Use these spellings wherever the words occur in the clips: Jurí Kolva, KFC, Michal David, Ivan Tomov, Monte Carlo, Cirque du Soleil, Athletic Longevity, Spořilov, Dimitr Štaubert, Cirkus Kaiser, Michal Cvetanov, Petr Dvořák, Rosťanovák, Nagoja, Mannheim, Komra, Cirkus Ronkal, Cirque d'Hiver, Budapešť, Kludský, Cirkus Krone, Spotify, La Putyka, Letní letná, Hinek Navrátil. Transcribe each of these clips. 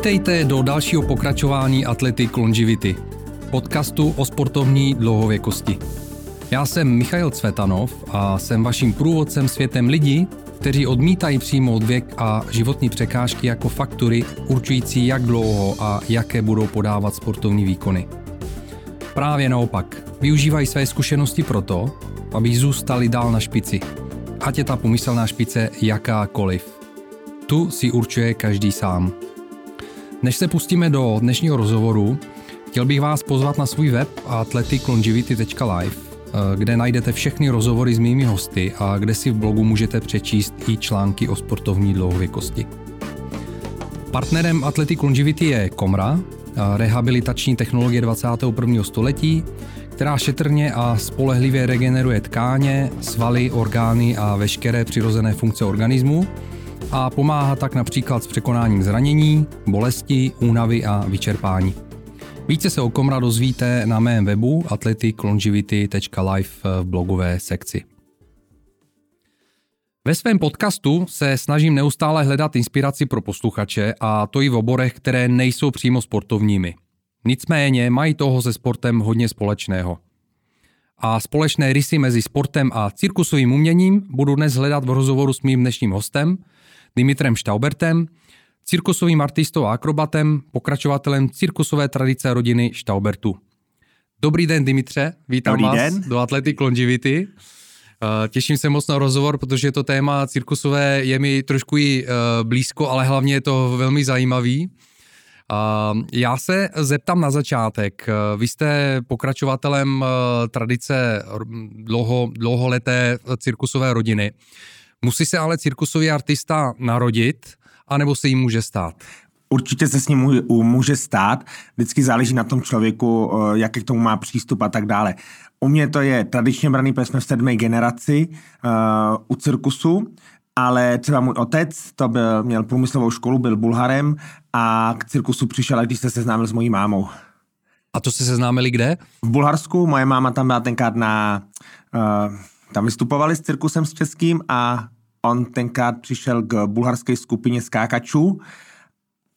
Vítejte do dalšího pokračování Athletic Longevity, podcastu o sportovní dlouhověkosti. Já jsem Michal Cvetanov a jsem vaším průvodcem světem lidí, kteří odmítají přijmout věk a životní překážky jako faktory určující, jak dlouho a jaké budou podávat sportovní výkony. Právě naopak, využívají své zkušenosti proto, aby zůstali dál na špici, ať je ta pomyslná špice jakákoliv. Tu si určuje každý sám. Než se pustíme do dnešního rozhovoru, chtěl bych vás pozvat na svůj web athleticlongevity.live, kde najdete všechny rozhovory s mými hosty a kde si v blogu můžete přečíst i články o sportovní dlouhověkosti. Partnerem Athletic Longevity je Komra, rehabilitační technologie 21. století, která šetrně a spolehlivě regeneruje tkáně, svaly, orgány a veškeré přirozené funkce organismu, a pomáhá tak například s překonáním zranění, bolesti, únavy a vyčerpání. Více se o Komra dozvíte na mém webu athleticlongevity.live v blogové sekci. Ve svém podcastu se snažím neustále hledat inspiraci pro posluchače, a to i v oborech, které nejsou přímo sportovními. Nicméně mají toho se sportem hodně společného. A společné rysy mezi sportem a cirkusovým uměním budu dnes hledat v rozhovoru s mým dnešním hostem, Dimitrem Štaubertem, cirkusovým artistou a akrobatem, pokračovatelem cirkusové tradice rodiny Štaubertů. Dobrý den, Dimitře, vítám vás do Athletic Longevity. Těším se moc na rozhovor, protože to téma cirkusové je mi trošku i blízko, ale hlavně je to velmi zajímavý. Já se zeptám na začátek. Vy jste pokračovatelem tradice dlouholeté cirkusové rodiny. Musí se ale cirkusový artista narodit, anebo se jim může stát? Určitě se s ním může stát. Vždycky záleží na tom člověku, jaký k tomu má přístup a tak dále. U mě to je tradičně braný, protože jsme v 7. generaci u cirkusu. Ale třeba můj otec, měl průmyslovou školu, byl Bulharem a k cirkusu přišel, když se seznámil s mojí mámou. A to se seznámili kde? V Bulharsku, moje máma tam byla tenkrát tam vystupovali s cirkusem s českým a on tenkrát přišel k bulharské skupině skákačů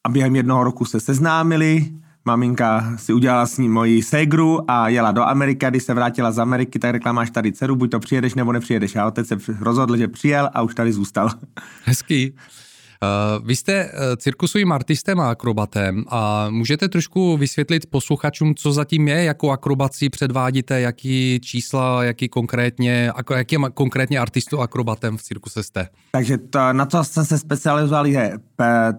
a během jednoho roku se seznámili. Maminka si udělala s ním moji ségru a jela do Ameriky. Když se vrátila z Ameriky, tak řekla, máš tady dceru, buď to přijedeš, nebo nepřijedeš. A otec se rozhodl, že přijel a už tady zůstal. Hezký. Vy jste cirkusovým artistem a akrobatem a můžete trošku vysvětlit posluchačům, co zatím je, jakou akrobaci předvádíte, jaký čísla, jakým konkrétně artistou akrobatem v cirkuse jste? Takže na co jsem se specializoval je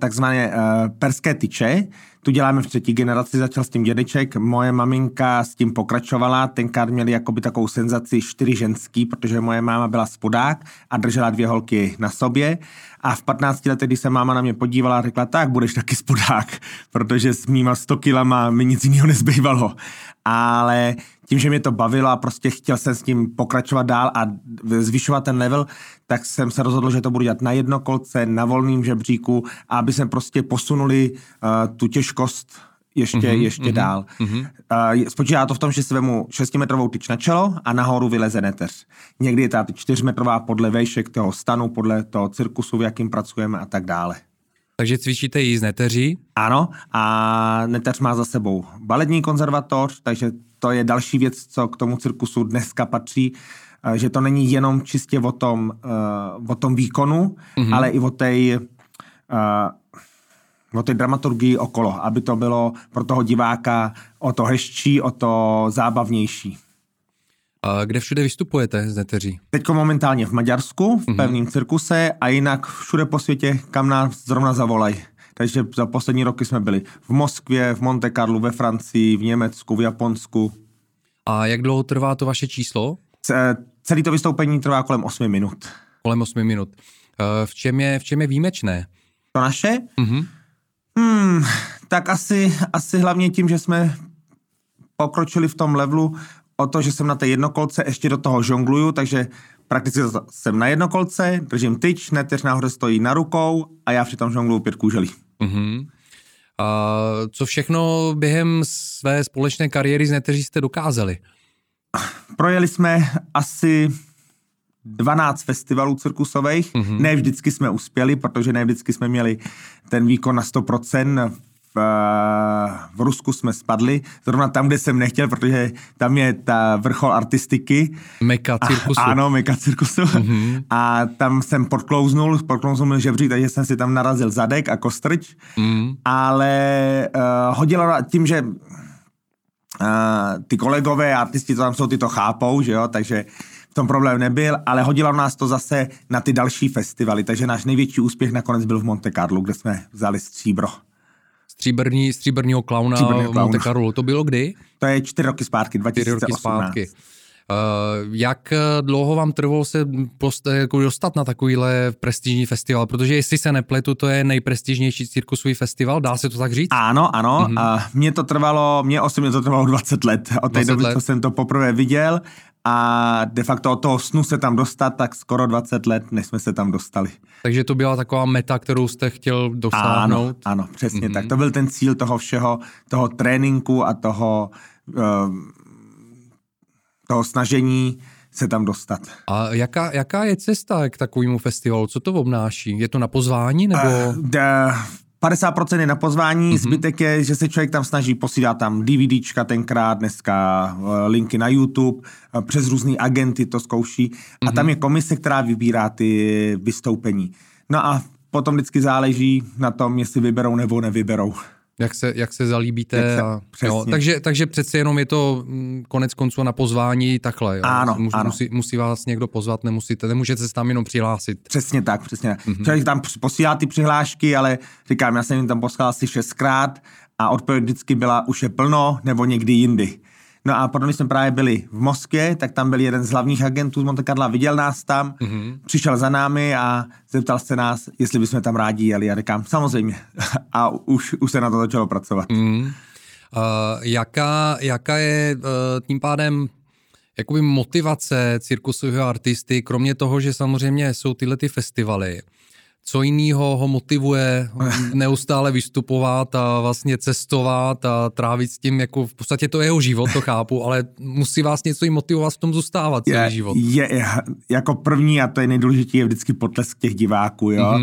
takzvané perské tyče. Tu děláme v 3. generaci, začal s tím dědeček, moje maminka s tím pokračovala, tenkrát měli jakoby takovou senzaci 4 ženský, protože moje máma byla spodák a držela 2 holky na sobě a v 15 letech, když se máma na mě podívala, řekla, tak budeš taky spodák, protože s mýma 100 kilama mi nic jiného nezbývalo, ale tím, že mě to bavilo a prostě chtěl jsem s tím pokračovat dál a zvyšovat ten level, tak jsem se rozhodl, že to budu dělat na jednokolce, na volným žebříku, aby jsme prostě posunuli tu těžkost ještě dál. Spočívá to v tom, že si vemu 6-metrovou tyč na čelo a nahoru vyleze neteř. Někdy je ta 4-metrová podle vejšek toho stanu, podle toho cirkusu, v jakým pracujeme a tak dále. Takže cvičíte ji z neteří? Ano, a neteř má za sebou baletní konzervatoř, takže to je další věc, co k tomu cirkusu dneska patří, že to není jenom čistě o tom výkonu, ale i o té dramaturgii okolo, aby to bylo pro toho diváka o to hezčí, o to zábavnější. A kde všude vystupujete z neteří? Teďko momentálně v Maďarsku, v pevném cirkuse a jinak všude po světě, kam nás zrovna zavolají. Takže za poslední roky jsme byli v Moskvě, v Monte Carlu, ve Francii, v Německu, v Japonsku. A jak dlouho trvá to vaše číslo? Celé to vystoupení trvá kolem 8 minut. Kolem 8 minut. V čem je výjimečné? To naše? Tak asi hlavně tím, že jsme pokročili v tom levelu o to, že jsem na té jednokolce, ještě do toho žongluju, takže prakticky jsem na jednokolce, držím tyč, neteř nahoře stojí na rukou a já přitom žongluju 5 kůželí. A co všechno během své společné kariéry z neteří jste dokázali? Projeli jsme asi 12 festivalů cirkusových. Ne vždycky jsme uspěli, protože ne vždycky jsme měli ten výkon na 100%. v Rusku jsme spadli, zrovna tam, kde jsem nechtěl, protože tam je ta vrchol artistiky. Meka cirkusu. Ano, meka cirkusu. Mm-hmm. A tam jsem podklouznul mi žebřík, takže jsem si tam narazil zadek a kostrč, ale hodilo tím, že ty kolegové artisti, co tam jsou, ty to chápou, že jo, takže v tom problém nebyl, ale hodilo nás to zase na ty další festivaly, takže náš největší úspěch nakonec byl v Monte Carlo, kde jsme vzali stříbro. Stříbrního klauna v Monte Carlo. To bylo kdy? To je 4 roky zpátky, 2018. Jak dlouho vám trvalo se dostat na takovýhle prestižní festival? Protože jestli se nepletu, to je nejprestižnější cirkusový festival, dá se to tak říct? Ano. Mm-hmm. A mně osobně to trvalo 20 let. Od té doby, co jsem to poprvé viděl. A de facto od toho snu se tam dostat, tak skoro 20 let, než jsme se tam dostali. Takže to byla taková meta, kterou jste chtěl dosáhnout? Ano, přesně tak. To byl ten cíl toho všeho, toho tréninku a toho snažení se tam dostat. A jaká je cesta k takovému festivalu? Co to obnáší? Je to na pozvání nebo... 50% je na pozvání, zbytek je, že se člověk tam snaží, posílá tam DVDčka tenkrát, dneska linky na YouTube, přes různý agenty to zkouší a tam je komise, která vybírá ty vystoupení. No a potom vždycky záleží na tom, jestli vyberou nebo nevyberou. Jak se zalíbíte. Takže přece jenom je to konec konců na pozvání takhle. Jo? Ano. Musí vás někdo pozvat, nemůžete se tam jenom přihlásit. Přesně tak. Člověk tam posílá ty přihlášky, ale říkám, já jsem jim tam poslal asi 6krát a odpověď vždycky byla, už je plno, nebo někdy jindy. No a potom, když jsme právě byli v Moskvě, tak tam byl jeden z hlavních agentů z Monte Carla, viděl nás tam, přišel za námi a zeptal se nás, jestli bychom tam rádi jeli. Já říkám, samozřejmě. A už se na to začalo pracovat. Jaká je tím pádem jakoby motivace cirkusového artisty, kromě toho, že samozřejmě jsou tyhle ty festivaly? Co jiného ho motivuje neustále vystupovat a vlastně cestovat a trávit s tím, jako v podstatě to jeho život, to chápu, ale musí vás něco i motivovat v tom zůstávat celý život. Je jako první, a to je nejdůležitější, je vždycky potlesk těch diváků, jo.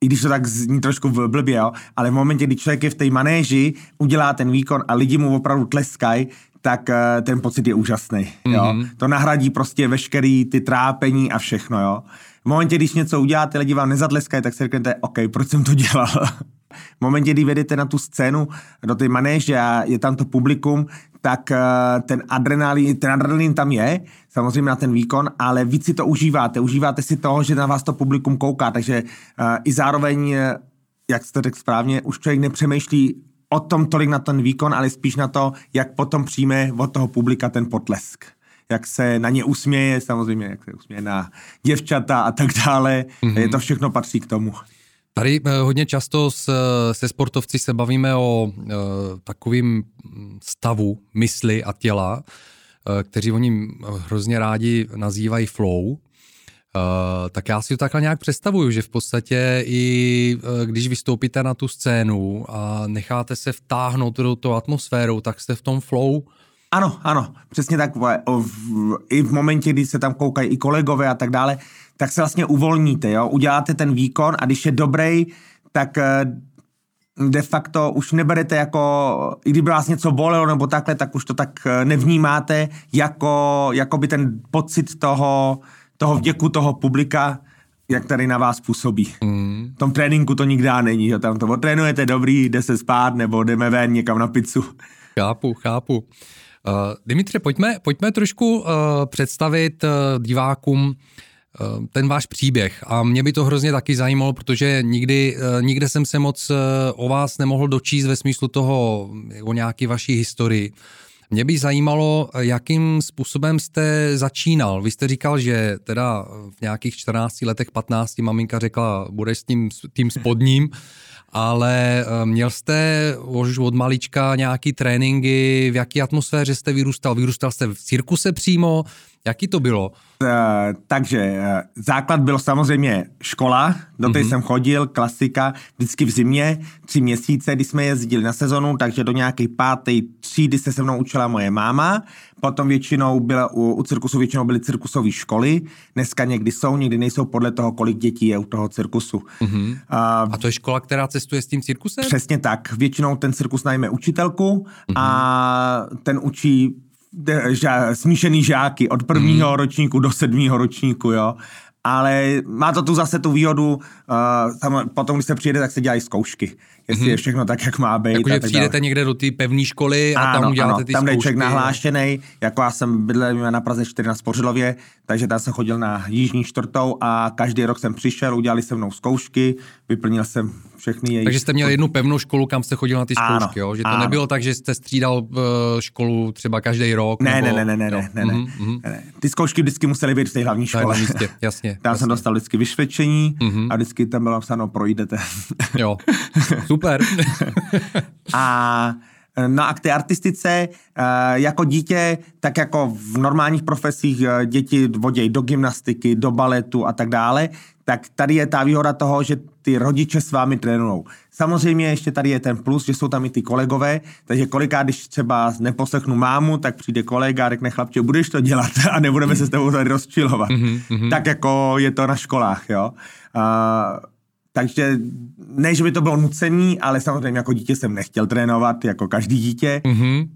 I když to tak zní trošku blbě, jo, ale v momentě, kdy člověk je v té manéži, udělá ten výkon a lidi mu opravdu tleskají, tak ten pocit je úžasný, jo. To nahradí prostě veškerý ty trápení a všechno, jo. V momentě, když něco uděláte, lidi vám nezatleskají, tak si řeknete, OK, proč jsem to dělal? V momentě, kdy vedete na tu scénu, do té manéže a je tam to publikum, tak ten adrenalin tam je, samozřejmě na ten výkon, ale víc si to užíváte si toho, že na vás to publikum kouká, takže i zároveň, jak jste řekl správně, už člověk nepřemýšlí o tom tolik na ten výkon, ale spíš na to, jak potom přijme od toho publika ten potlesk. Jak se na ně usměje, samozřejmě, jak se usměje na děvčata a tak dále. To všechno patří k tomu. Tady hodně často se sportovci se bavíme o takovým stavu mysli a těla, kteří oni hrozně rádi nazývají flow. Tak já si to takhle nějak představuju, že v podstatě i když vystoupíte na tu scénu a necháte se vtáhnout do toho atmosférou, tak jste v tom flow. Ano, přesně tak. I v momentě, kdy se tam koukají i kolegové a tak dále, tak se vlastně uvolníte, jo? Uděláte ten výkon a když je dobrý, tak de facto už neberete jako, i kdyby vás něco bolelo nebo takhle, tak už to tak nevnímáte, jako by ten pocit toho vděku, toho publika, jak tady na vás působí. V tom tréninku to nikdy není, jo? Tam to otrénujete, dobrý, jde se spát nebo jdeme ven někam na pizzu. Chápu. Dimitře, pojďme trošku představit divákům ten váš příběh. A mě by to hrozně taky zajímalo, protože nikde jsem se moc o vás nemohl dočíst ve smyslu toho, o nějaký vaší historii. Mě by zajímalo, jakým způsobem jste začínal. Vy jste říkal, že teda v nějakých 14 letech, 15, maminka řekla, budeš s tím spodním, ale měl jste už od malička nějaký tréninky, v jaké atmosféře jste vyrůstal? Vyrůstal jste v cirkuse přímo? Jaký to bylo? Takže základ byl samozřejmě škola, do té jsem chodil, klasika, vždycky v zimě, 3 měsíce, když jsme jezdili na sezonu, takže do nějaké 5. třídy se se mnou učila moje máma, potom většinou byla, u cirkusu většinou byly cirkusové školy, dneska někdy jsou, někdy nejsou podle toho, kolik dětí je u toho cirkusu. Mm-hmm. A to je škola, která cestuje s tím cirkusem? Přesně tak, většinou ten cirkus najme učitelku a ten učí smíšený žáky od 1. ročníku do 7. ročníku, jo. Ale má to tu zase tu výhodu, potom, když se přijede, tak se dělají zkoušky. Jestli je všechno tak, jak má být. Jakože přijdete někde do té pevné školy a tam uděláte ty zkoušky. Tam je člověk nahlášený, jako já jsem bydlel na Praze 4 na Spořilově, takže tam jsem chodil na Jižní 4. a každý rok jsem přišel, udělali se mnou zkoušky, vyplnil jsem všechny jejich. Takže jste měl jednu pevnou školu, kam jste chodil na ty zkoušky, jo? Že to nebylo tak, že jste střídal školu třeba každý rok? Ne. Ty zkoušky vždycky musely být v té hlavní škole. Jasně. Tam jsem dostal vždycky vysvědčení a vždycky tam bylo napsáno projdete. Jo. Super. A k té artistice, jako dítě, tak jako v normálních profesích děti vodějí do gymnastiky, do baletu a tak dále, tak tady je ta výhoda toho, že ty rodiče s vámi trénujou. Samozřejmě ještě tady je ten plus, že jsou tam i ty kolegové, takže kolikrát, když třeba neposlechnu mámu, tak přijde kolega a řekne, chlapče, budeš to dělat a nebudeme se s tebou tady rozčilovat. Tak jako je to na školách, jo. Takže ne, že by to bylo nucený, ale samozřejmě jako dítě jsem nechtěl trénovat, jako každý dítě,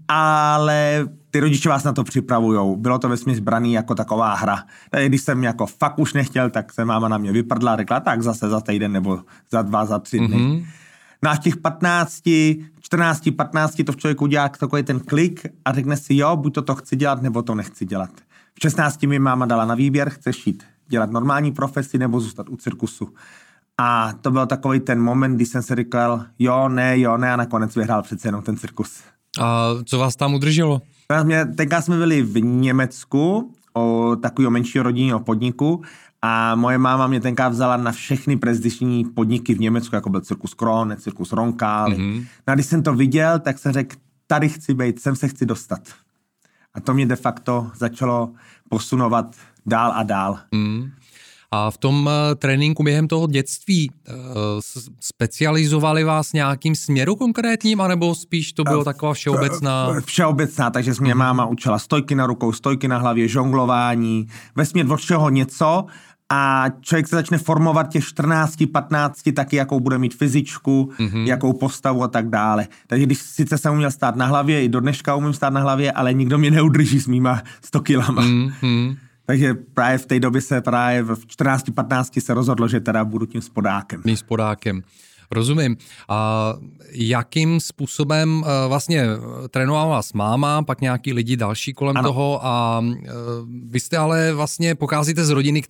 ale ty rodiče vás na to připravujou. Bylo to vesměs braný jako taková hra. Takže když jsem jako fakt už nechtěl, tak se máma na mě vyprdla a řekla, tak zase za týden nebo za 2, za 3 dny. No a v těch 14, 15 to v člověku dělá takový ten klik a řekne si, jo, buď to chci dělat, nebo to nechci dělat. V 16 mi máma dala na výběr, chceš jít dělat normální profesi nebo zůstat u cirkusu. A to byl takový ten moment, kdy jsem si říkal, jo, ne, a nakonec vyhrál přece jenom ten cirkus. A co vás tam udrželo? Tenkrát jsme byli v Německu, o takového menšího rodinného podniku a moje máma mě tenkrát vzala na všechny prestižní podniky v Německu, jako byl Cirkus Krone, Cirkus Ronkal. No a když jsem to viděl, tak jsem řekl, tady chci být, sem se chci dostat. A to mě de facto začalo posunovat dál a dál. A v tom tréninku během toho dětství specializovali vás nějakým směru konkrétním, anebo spíš to bylo taková všeobecná? Všeobecná, takže mě máma učila stojky na rukou, stojky na hlavě, žonglování, vesměs od všeho něco a člověk se začne formovat těch 14, 15 taky, jakou bude mít fyzičku, jakou postavu a tak dále. Takže když sice jsem uměl stát na hlavě, i do dneška umím stát na hlavě, ale nikdo mě neudrží s mýma 100 kilama. Takže právě v té době se právě v 14-15 se rozhodlo, že teda budu tím spodákem. Rozumím. A jakým způsobem vlastně trénovala vás máma, pak nějaký lidi další kolem toho a vy jste ale vlastně pocházíte z rodiny,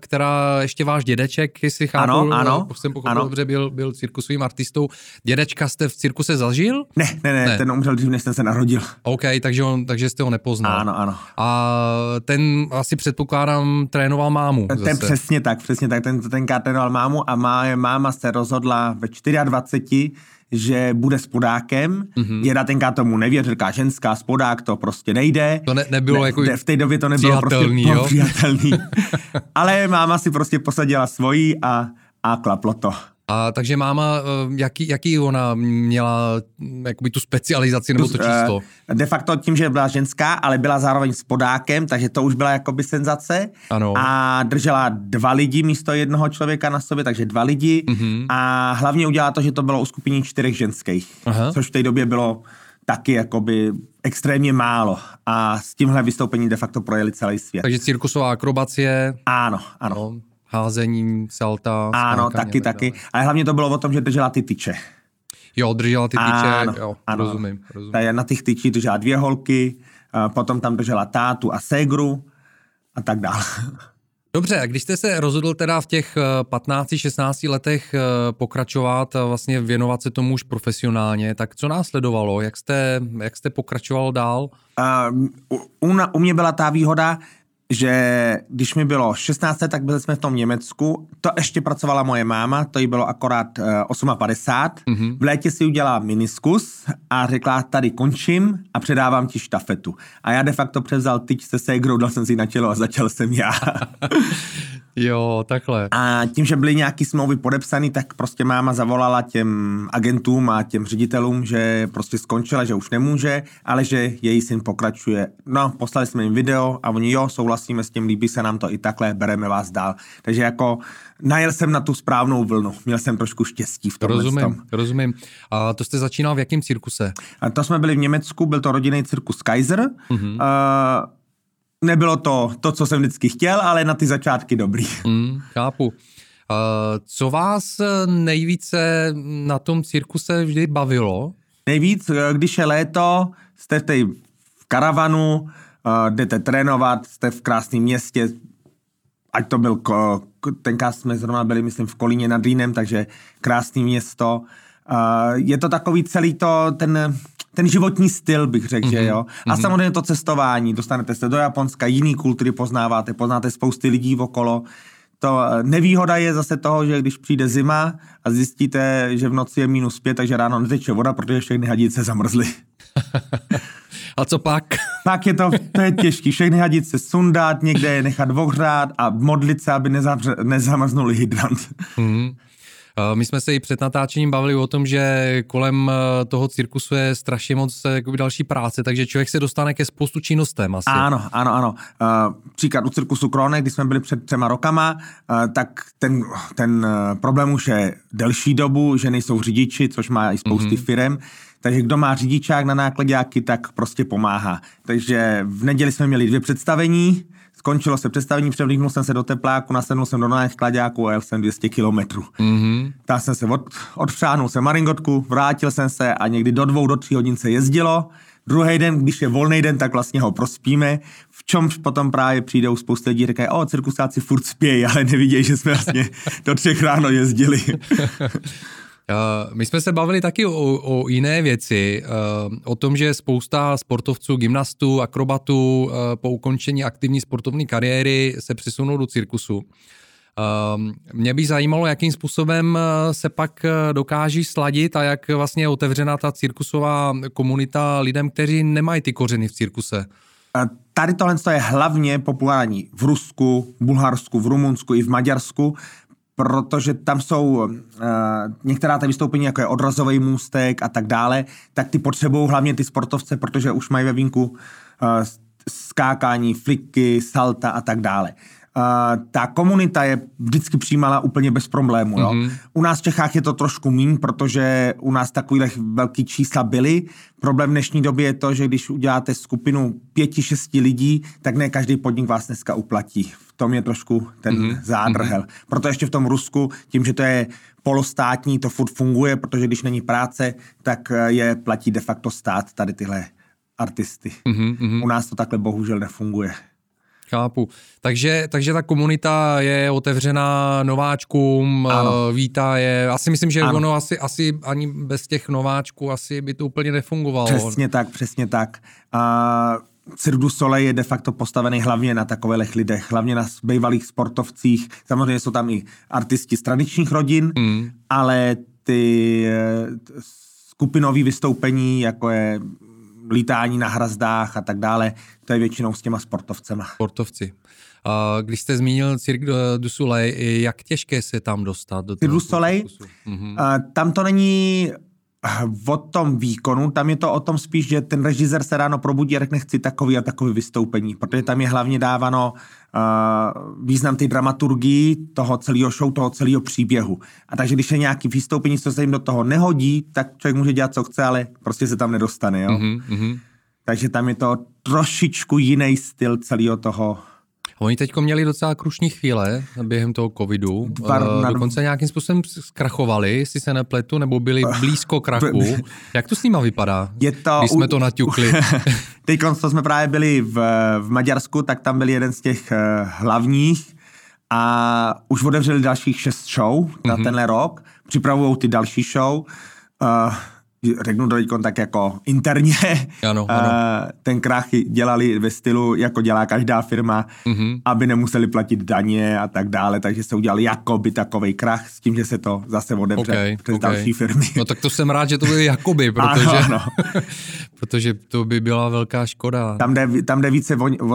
která ještě váš dědeček, jestli chápu, jsem pochopil dobře, byl cirkusovým artistou. Dědečka jste v cirkuse zažil? Ne, ten umřel dřív, než jsem se narodil. OK, takže jste ho nepoznal. Ano. A ten asi předpokládám trénoval mámu. Ten přesně tak, tenkrát trénoval mámu a máma se rozhodla ve 24, že bude spodákem. Děda tenkrát tomu nevěřil, říká, ženská spodák, to prostě nejde. To nebylo jako v té době to nebylo přijatelný. Ale máma si prostě posadila svoji a klaplo to. A takže máma, jaký ona měla jakoby tu specializaci nebo to číslo? De facto tím, že byla ženská, ale byla zároveň spodákem, takže to už byla jakoby senzace. Ano. A držela 2 lidi místo jednoho člověka na sobě, takže 2 lidi. A hlavně udělala to, že to bylo uskupení 4 ženských, což v té době bylo taky jakoby extrémně málo. A s tímhle vystoupením de facto projeli celý svět. Takže cirkusová akrobacie. Ano. No. Házením, salta, skákání. Ano, taky. Ale hlavně to bylo o tom, že držela ty tyče. Rozumím. Ta na těch tyčích držela 2 holky, potom tam držela tátu a ségru a tak dále. Dobře, a když jste se rozhodl teda v těch 15-16 letech pokračovat a vlastně věnovat se tomu už profesionálně, tak co následovalo? Jak jste pokračoval dál? U mě byla ta výhoda, že když mi bylo 16, tak byli jsme v tom Německu, to ještě pracovala moje máma, to jí bylo akorát 8,50. Mm-hmm. V létě si udělala meniskus a řekla, tady končím a předávám ti štafetu. A já de facto převzal tyč se ségrou, dal jsem si na tělo a začal jsem já. Jo, takhle. A tím, že byly nějaký smlouvy podepsaný, tak prostě máma zavolala těm agentům a těm ředitelům, že prostě skončila, že už nemůže, ale že její syn pokračuje. No, poslali jsme jim video a oni jo, souhlasíme s tím, líbí se nám to i takhle, bereme vás dál. Takže jako najel jsem na tu správnou vlnu. Měl jsem trošku štěstí v tomhle. Rozumím. A to jste začínal v jakém cirkuse? A to jsme byli v Německu, byl to rodinný cirkus Kaiser. Mm-hmm. Nebylo to, co jsem vždycky chtěl, ale na ty začátky dobrý. Chápu. Co vás nejvíce na tom cirkuse vždy bavilo? Nejvíc, když je léto, jste v karavanu, jdete trénovat, jste v krásném městě, ať to byl, tenkrát jsme zrovna byli, myslím, v Kolíně nad Rýnem, takže krásné město. Je to takový celý to, ten životní styl, bych řekl, že jo. A samozřejmě to cestování. Dostanete se do Japonska, jiný kultury poznáváte, poznáte spousty lidí okolo. To nevýhoda je zase toho, že když přijde zima a zjistíte, že v noci je -5, takže ráno neteče voda, protože všechny hadice zamrzly. A co pak? Pak je to je těžký. Všechny hadice sundat, někde je nechat ohřát a modlit se, aby nezamrznuli hydrant. My jsme se i před natáčením bavili o tom, že kolem toho cirkusu je strašně moc jakoby další práce, takže člověk se dostane ke spoustu činnostem asi. Ano. Příklad u cirkusu Krone, když jsme byli před 3 roky, tak ten problém už je delší dobu, že nejsou řidiči, což má i spousty firem. Takže kdo má řidičák na nákladňáky, tak prostě pomáhá. Takže v neděli jsme měli 2 představení, skončilo se představení, převlíknul jsem se do tepláku, nasednul jsem do náklaďáku a jel jsem 200 kilometrů. Tam jsem se odpřáhnul jsem maringotku, vrátil jsem se a někdy do 2 do 3 hodin se jezdilo. Druhý den, když je volný den, tak vlastně ho prospíme, v čemž potom právě přijdou spousta lidí, říkají, cirkusáci furt spějí, ale nevidějí, že jsme vlastně do 3 ráno jezdili. My jsme se bavili taky o jiné věci, o tom, že spousta sportovců, gymnastů, akrobatů po ukončení aktivní sportovní kariéry se přesunou do cirkusu. Mě by zajímalo, jakým způsobem se pak dokáží sladit a jak vlastně je otevřená ta cirkusová komunita lidem, kteří nemají ty kořeny v cirkuse. Tady tohle je hlavně populární v Rusku, Bulharsku, v Rumunsku i v Maďarsku, protože tam jsou některá ty vystoupení, jako je odrazový můstek a tak dále, tak ty potřebují hlavně ty sportovce, protože už mají ve vínku skákání, fliky, salta a tak dále. Ta komunita je vždycky přijímala úplně bez problému. Mm-hmm. U nás v Čechách je to trošku míň, protože u nás takových velký čísla byly. Problém v dnešní době je to, že když uděláte skupinu 5-6 lidí, tak ne každý podnik vás dneska uplatí. V tom je trošku ten zádrhel. Proto ještě v tom Rusku, tím, že to je polostátní, to furt funguje, protože když není práce, tak je platí de facto stát tady tyhle artisty. U nás to takhle bohužel nefunguje. Chápu. Takže ta komunita je otevřená nováčkům, vítá je. Asi myslím, že ono asi ani bez těch nováčků asi by to úplně nefungovalo. Přesně tak. Cirque du Soleil je de facto postavený hlavně na takových lidech, hlavně na bývalých sportovcích. Samozřejmě jsou tam i artisti z tradičních rodin, ale ty skupinové vystoupení, jako je lítání na hrazdách a tak dále, to je většinou s těma sportovcema. Sportovci. Když jste zmínil Cirque du Soleil, jak těžké se tam dostat? Do Cirque du Soleil? Tam to není o tom výkonu, tam je to o tom spíš, že ten režisér se ráno probudí a řekne, chci takový a takový vystoupení, protože tam je hlavně dávano význam té dramaturgii toho celého show, toho celého příběhu. A takže když je nějaký vystoupení, co se jim do toho nehodí, tak člověk může dělat, co chce, ale prostě se tam nedostane. Jo? Takže tam je to trošičku jiný styl celého toho. Oni teďko měli docela krušní chvíle během toho covidu. Dokonce nějakým způsobem zkrachovali, jestli se nepletu, nebo byli blízko krachu. Jak to s nima vypadá, když jsme to naťukli? Teď, co jsme právě byli v Maďarsku, tak tam byl jeden z těch hlavních a už otevřeli dalších 6 show na tenhle rok. Připravují ty další show. řeknu to teďkon tak jako interně, ano. Ten krach dělali ve stylu, jako dělá každá firma, aby nemuseli platit daně a tak dále, takže se udělali jakoby takovej krach s tím, že se to zase odebře přes další firmy. No tak to jsem rád, že to bude jakoby, protože, ano. protože to by byla velká škoda. Tam jde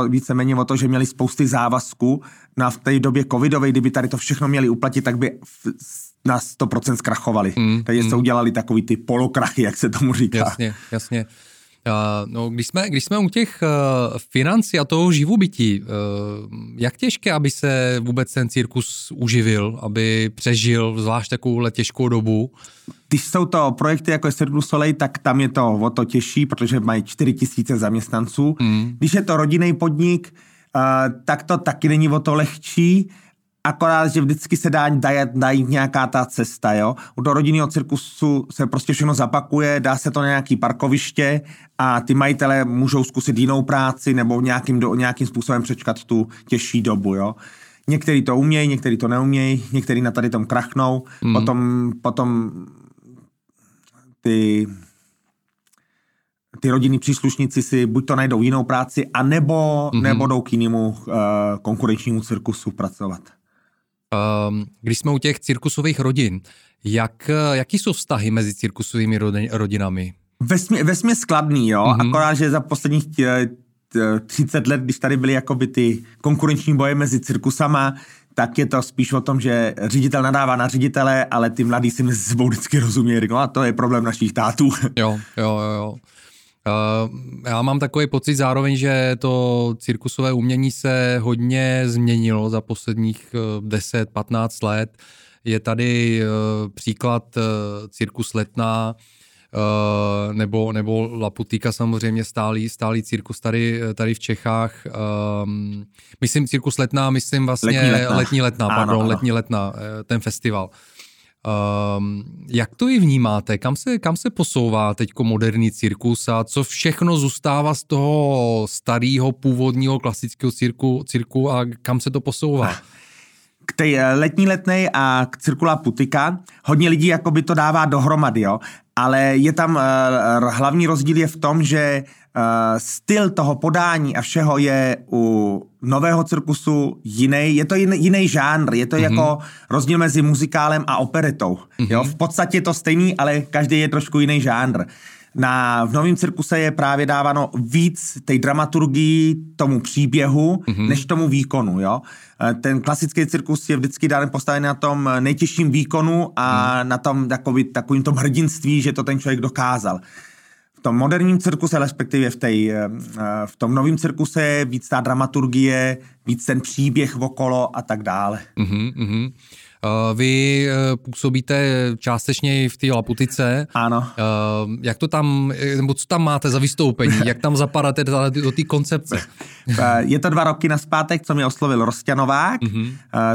víceméně o to, že měli spousty závazků na v té době covidové, kdyby tady to všechno měli uplatit, tak by na 100% zkrachovali. Takže se udělali takový ty polokrachy, jak se tomu říká. Jasně. No, když jsme u těch financí a toho živobytí, jak těžké, aby se vůbec ten cirkus uživil, aby přežil zvlášť takovouhle těžkou dobu? Když jsou to projekty jako Cirque du Soleil, tak tam je to o to těžší, protože mají 4 000 zaměstnanců. Když je to rodinný podnik, tak to taky není o to lehčí, akorát, že vždycky se dá jít nějaká ta cesta, jo. U toho rodinného cirkusu se prostě všechno zapakuje, dá se to na nějaký parkoviště a ty majitelé můžou zkusit jinou práci nebo nějakým způsobem přečkat tu těžší dobu, jo. Některý to umějí, některý to neumějí, některý na tady tom krachnou, potom ty rodinní příslušníci si buď to najdou jinou práci, anebo nebudou k jinému konkurenčnímu cirkusu pracovat. Když jsme u těch cirkusových rodin, jaký jsou vztahy mezi cirkusovými rodinami? Vesměs skladný, jo, akorát, že za posledních 30 let, když tady byly jakoby ty konkurenční boje mezi cirkusama, tak je to spíš o tom, že ředitel nadává na ředitele, ale ty mladí si mezi sebou vždycky rozumějí, no a to je problém našich tátů. Jo. Já mám takový pocit zároveň, že to cirkusové umění se hodně změnilo za posledních 10-15 let. Je tady příklad cirkus Letná nebo La Putyka, samozřejmě stálý cirkus tady v Čechách. Myslím cirkus Letná, vlastně Letní letná, ten festival. Jak to vy vnímáte? Kam se posouvá teďko moderní cirkus a co všechno zůstává z toho starého, původního, klasického cirku a kam se to posouvá? K té letní a k cirku La Putyka hodně lidí jakoby to dává dohromady, jo? Ale je tam hlavní rozdíl je v tom, že styl toho podání a všeho je u nového cirkusu jiný. Je to jiný žánr, je to jako rozdíl mezi muzikálem a operetou. Jo? V podstatě to stejný, ale každý je trošku jiný žánr. V novém cirkuse je právě dáváno víc té dramaturgii, tomu příběhu, než tomu výkonu. Jo? Ten klasický cirkus je vždycky dále postavený na tom nejtěžším výkonu a na tom takovým tom hrdinství, že to ten člověk dokázal. V tom moderním cirkuse, respektive v tom novém cirkuse je víc ta dramaturgie, víc ten příběh okolo a tak dále. Vy působíte částečně v té La Putyce. Ano. Jak to tam, nebo co tam máte za vystoupení? Jak tam zapadáte do té koncepce? Je to 2 roky nazpátek, co mě oslovil Rosťanovák.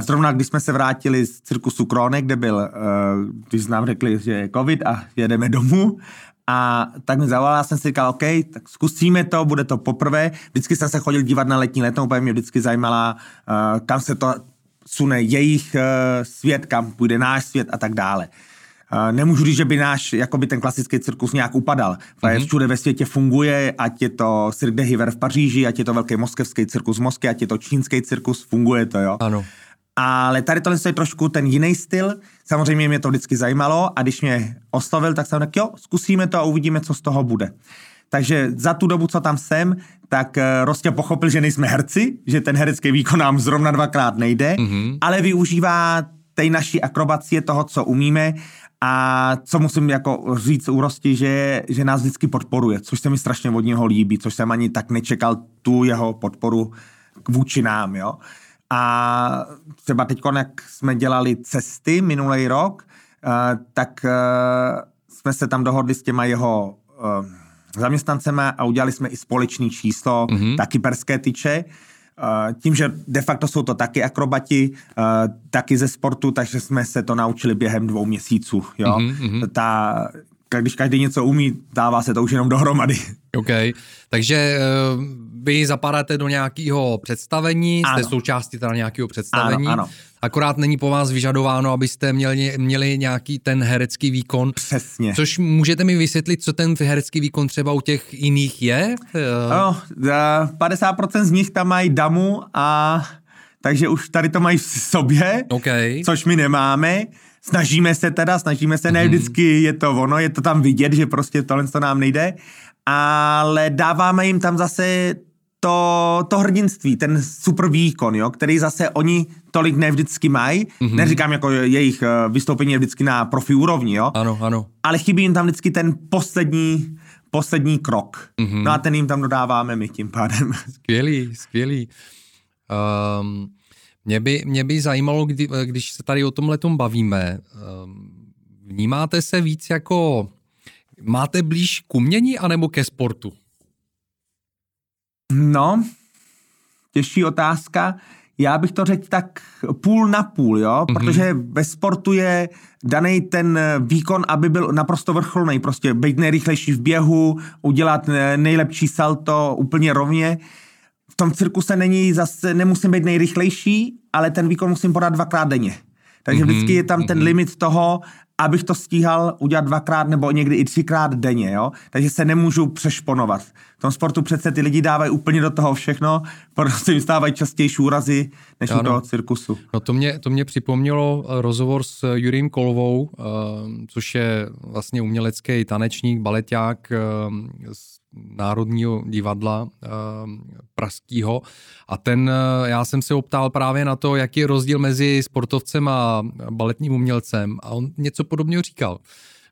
Zrovna, když jsme se vrátili z cirkusu Krone, kde byl, když nám řekli, že je covid a jedeme domů, a tak mi zavolal, já jsem si říkal, OK, tak zkusíme to, bude to poprvé. Vždycky jsem se chodil dívat na letní letnou, protože mě vždycky zajímala, kam se to sune jejich svět, kam půjde náš svět a tak dále. Nemůžu říct, že by jakoby ten klasický cirkus nějak upadal. Všude ve světě funguje, ať je to Cirque d'Hiver v Paříži, ať je to velký moskevský cirkus v Moskvě, ať je to čínský cirkus, funguje to, jo. Ano. Ale tady tohle je trošku ten jiný styl. Samozřejmě mě to vždycky zajímalo a když mě oslovil, tak jsem tak jo, zkusíme to a uvidíme, co z toho bude. Takže za tu dobu, co tam jsem, tak Rostě pochopil, že nejsme herci, že ten herecký výkon nám zrovna 2x nejde, ale využívá tej naší akrobacie toho, co umíme a co musím jako říct u Rosti, že nás vždycky podporuje, což se mi strašně od něho líbí, což jsem ani tak nečekal tu jeho podporu vůči nám, jo. A třeba teď, jak jsme dělali cesty minulý rok, tak jsme se tam dohodli s těma jeho zaměstnancema a udělali jsme i společný číslo, taky perské tyče. Tím, že de facto jsou to taky akrobati, taky ze sportu, takže jsme se to naučili během 2 měsíců. Jo? když každý něco umí, dává se to už jenom dohromady. OK, takže vy zapadáte do nějakého představení, jste součástí teda nějakého představení, ano. Akorát není po vás vyžadováno, abyste měli nějaký ten herecký výkon. Přesně. Což můžete mi vysvětlit, co ten herecký výkon třeba u těch jiných je? Ano, 50% z nich tam mají damu, a takže už tady to mají v sobě, okay. Což my nemáme. Snažíme se, ne vždycky je to ono, je to tam vidět, že prostě tohle to nám nejde, ale dáváme jim tam zase to hrdinství, ten super výkon, jo, který zase oni tolik nevždycky mají. Mm-hmm. Neříkám, jako jejich vystoupení je vždycky na profi úrovni, jo. Ano. Ale chybí jim tam vždycky ten poslední krok. Mm-hmm. No a ten jim tam dodáváme my tím pádem. Skvělý. Mě by zajímalo, když se tady o tomhletom bavíme, vnímáte se víc jako, máte blíž k umění anebo ke sportu? No, těžší otázka. Já bych to řekl tak půl na půl, jo? Protože ve sportu je daný ten výkon, aby byl naprosto vrcholný. Prostě být nejrychlejší v běhu, udělat nejlepší salto úplně rovně. V tom cirkuse nemusím být nejrychlejší, ale ten výkon musím podat dvakrát denně. Takže vždycky je tam ten limit toho, abych to stíhal udělat dvakrát nebo někdy i třikrát denně, jo? Takže se nemůžu přešponovat. V tom sportu přece ty lidi dávají úplně do toho všechno, protože jim stávají častější úrazy než u toho cirkusu. No to mě připomnělo rozhovor s Jurím Kolvou, což je vlastně umělecký tanečník, baleťák z Národního divadla pražského. A já jsem se optal právě na to, jaký je rozdíl mezi sportovcem a baletním umělcem. A on něco podobného říkal.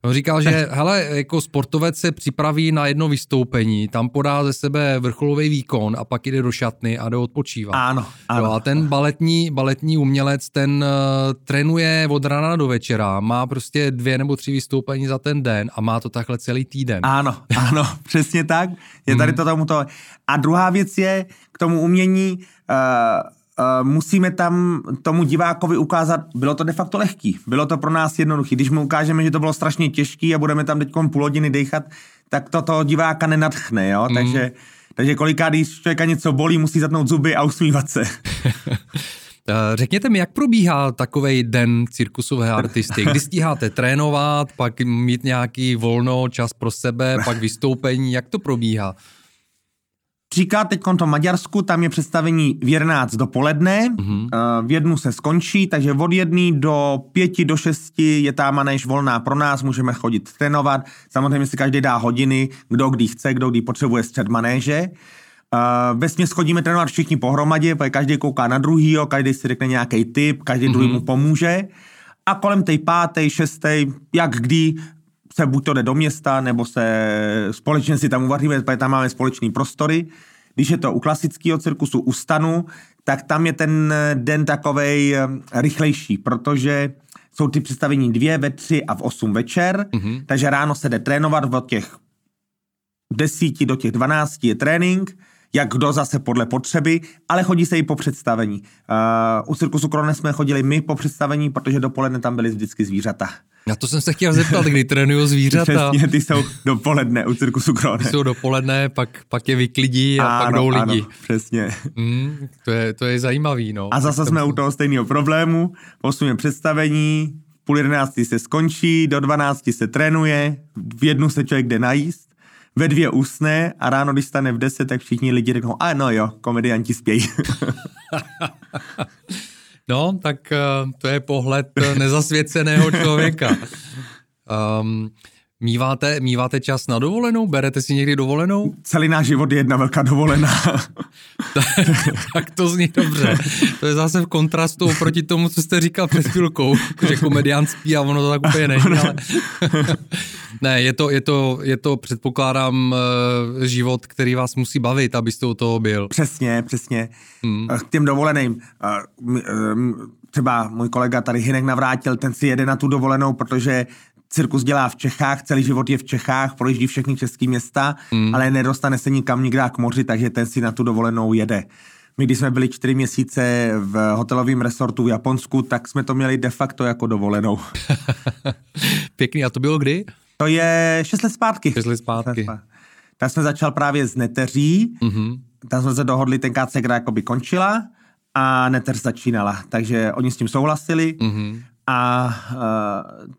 On říkal, že hele, jako sportovec se připraví na jedno vystoupení, tam podá ze sebe vrcholový výkon a pak jde do šatny a jde odpočívat. Ano. No a ten baletní umělec, ten trénuje od rana do večera, má prostě 2 nebo 3 vystoupení za ten den a má to takhle celý týden. Ano, přesně tak. Je tady to tomuto. A druhá věc je k tomu umění, musíme tam tomu divákovi ukázat, bylo to de facto lehký, bylo to pro nás jednoduchý. Když mu ukážeme, že to bylo strašně těžký a budeme tam teď půl hodiny dechat, tak to diváka nenadchne, jo? Takže kolikrát, když člověka něco bolí, musí zatnout zuby a usmívat se. Řekněte mi, jak probíhá takovej den cirkusové artisty? Kdy stíháte trénovat, pak mít nějaký volno, čas pro sebe, pak vystoupení, jak to probíhá? Říká teď to Maďarsku, tam je představení v 11 dopoledne, v 1 se skončí, takže od 1 do 5, do 6 je táma již volná pro nás, můžeme chodit trénovat, samozřejmě si každý dá hodiny, kdo kdy chce, kdo kdy potřebuje střed manéže. Vesměs chodíme trénovat všichni pohromadě, protože každý kouká na druhýho, každý si řekne nějaký tip, každý druhý mu pomůže a kolem té 5., 6, jak kdy, se buď to jde do města, nebo se společně si tam uvaříme, protože tam máme společný prostory. Když je to u klasického cirkusu u stanu, tak tam je ten den takovej rychlejší, protože jsou ty představení 2, ve 3 a v 8 večer, takže ráno se jde trénovat od těch 10 do těch 12 je trénink, jak kdo zase podle potřeby, ale chodí se i po představení. U Cirkusu Krone jsme chodili my po představení, protože dopoledne tam byly vždycky zvířata. Na to jsem se chtěl zeptat, kdy trénuju zvířata. Přesně, ty jsou dopoledne u Cirkusu Krone. Ty jsou dopoledne, pak je vyklidí a pak jdou lidi. Ano, přesně. To je zajímavý, no. A zase jsme u toho stejného problému, posuneme představení, 10:30 se skončí, do 12 se trénuje, v 1 se člověk jde najíst, ve 2 usne a ráno, když stane v 10, tak všichni lidi řeknou, a no jo, komedianti spějí. No, tak to je pohled nezasvěceného člověka. Míváte čas na dovolenou? Berete si někdy dovolenou? Celý náš život je jedna velká dovolená. Tak to zní dobře. To je zase v kontrastu proti tomu, co jste říkal před chvilkou, že komedián spí a ono to tak úplně není, ale... Ne, je to, předpokládám, život, který vás musí bavit, abyste u toho byl. Přesně. K těm dovoleným. Třeba můj kolega tady Hinek Navrátil, ten si jede na tu dovolenou, protože cirkus dělá v Čechách, celý život je v Čechách, projíždí všechny české města, ale nedostane se nikam nikdy k moři, takže ten si na tu dovolenou jede. My, když jsme byli 4 měsíce v hotelovém resortu v Japonsku, tak jsme to měli de facto jako dovolenou. Pěkný, a to bylo kdy? To je 6 let zpátky. 6 let zpátky. Tam jsme začal právě z neteří, tam jsme se dohodli, tenkrát se jakoby končila a neteř začínala, takže oni s tím souhlasili a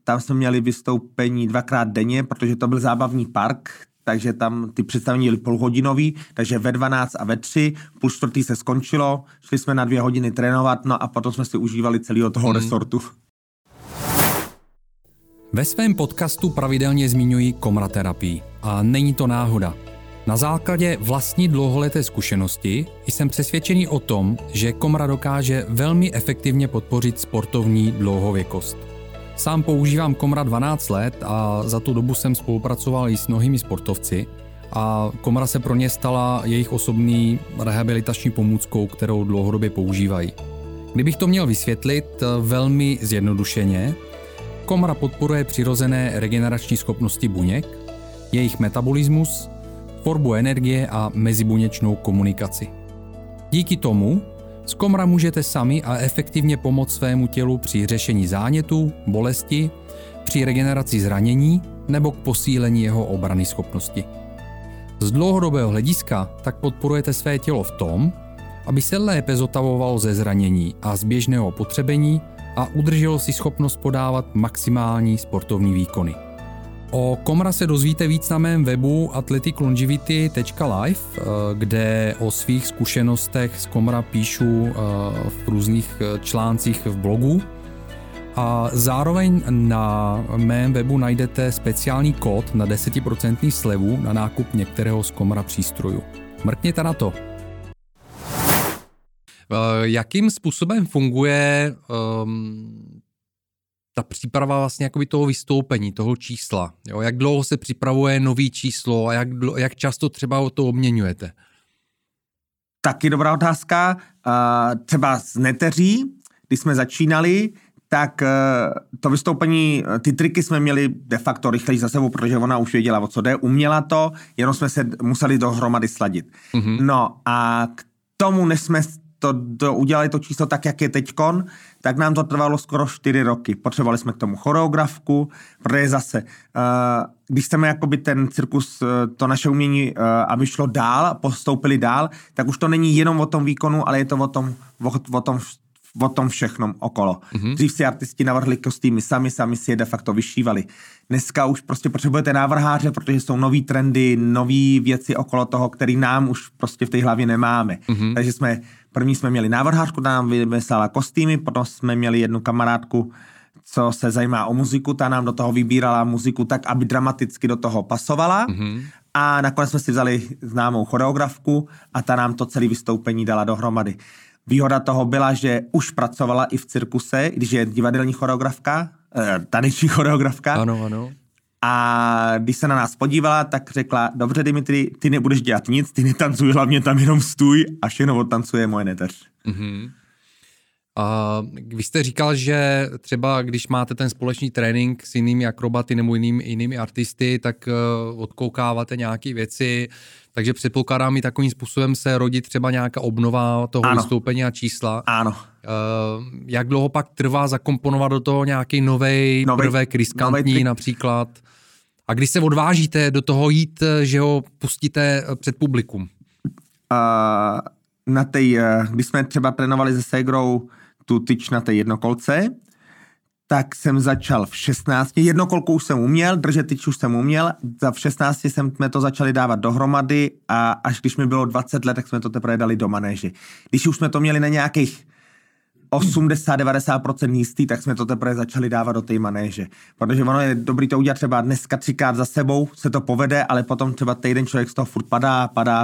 tam jsme měli vystoupení dvakrát denně, protože to byl zábavní park, takže tam ty představení byly půlhodinový, takže ve 12 a ve 3, půl čtvrtý se skončilo, šli jsme na 2 hodiny trénovat, no a potom jsme si užívali celého toho resortu. Ve svém podcastu pravidelně zmiňuji Komra terapii a není to náhoda. Na základě vlastní dlouholeté zkušenosti jsem přesvědčený o tom, že Komra dokáže velmi efektivně podpořit sportovní dlouhověkost. Sám používám Komra 12 let a za tu dobu jsem spolupracoval i s mnohými sportovci a Komra se pro ně stala jejich osobní rehabilitační pomůckou, kterou dlouhodobě používají. Kdybych to měl vysvětlit velmi zjednodušeně, Komra podporuje přirozené regenerační schopnosti buněk, jejich metabolismus, tvorbu energie a mezibuněčnou komunikaci. Díky tomu z Komra můžete sami a efektivně pomoct svému tělu při řešení zánětů, bolesti, při regeneraci zranění nebo k posílení jeho obrany schopnosti. Z dlouhodobého hlediska tak podporujete své tělo v tom, aby se lépe zotavovalo ze zranění a z běžného opotřebení a udrželo si schopnost podávat maximální sportovní výkony. O Komra se dozvíte víc na mém webu athleticlongevity.live, kde o svých zkušenostech z Komra píšu v různých článcích v blogu. A zároveň na mém webu najdete speciální kód na 10% slevu na nákup některého z Komra přístrojů. Mrkněte na to. Jakým způsobem funguje ta příprava vlastně jakoby toho vystoupení, toho čísla? Jo? Jak dlouho se připravuje nový číslo a jak často třeba o to obměňujete? Taky dobrá otázka. Třeba z neteří, když jsme začínali, tak to vystoupení, ty triky jsme měli de facto rychleji za sebou, protože ona už věděla, o co jde, uměla to, jenom jsme se museli dohromady sladit. No a k tomu, než jsme udělali to číslo tak, jak je teďkon, tak nám to trvalo skoro 4 roky. Potřebovali jsme k tomu choreografku, protože zase, když chceme jakoby ten cirkus, to naše umění, aby šlo dál, postoupili dál, tak už to není jenom o tom výkonu, ale je to o tom všechnom okolo. Dřív si artisti navrhli kostýmy, sami si je de facto vyšívali. Dneska už prostě potřebujete návrháře, protože jsou nový trendy, nový věci okolo toho, který nám už prostě v té hlavě nemáme. Takže první jsme měli návrhářku, ta nám vymyslela kostýmy, potom jsme měli jednu kamarádku, co se zajímá o muziku, ta nám do toho vybírala muziku tak, aby dramaticky do toho pasovala. A nakonec jsme si vzali známou choreografku a ta nám to celé vystoupení dala dohromady. Výhoda toho byla, že už pracovala i v cirkuse, když je divadelní choreografka, taneční choreografka. Ano. A když se na nás podívala, tak řekla, dobře Dimitri, ty nebudeš dělat nic, ty netancuj, hlavně tam jenom stůj a všechno odtancuje moje neteř. A vy jste říkal, že třeba když máte ten společný trénink s jinými akrobaty nebo jinými artisty, tak odkoukáváte nějaké věci, takže předpokládám i takovým způsobem se rodí třeba nějaká obnova toho vystoupení a čísla. Ano. Jak dlouho pak trvá zakomponovat do toho nějaký novej prvek, riskantní například? A když se odvážíte do toho jít, že ho pustíte před publikum? Když jsme třeba trénovali se ségrou tu tyč na té jednokolce, tak jsem začal v 16. Jednokolku už jsem uměl, držet tyč už jsem uměl. V 16 jsme to začali dávat dohromady a až když mi bylo 20 let, tak jsme to teprve dali do manéži. Když už jsme to měli na nějakých 80-90% jistý, tak jsme to teprve začali dávat do té manéže. Protože ono je dobrý to udělat třeba dneska 3krát za sebou, se to povede, ale potom třeba týden člověk z toho furt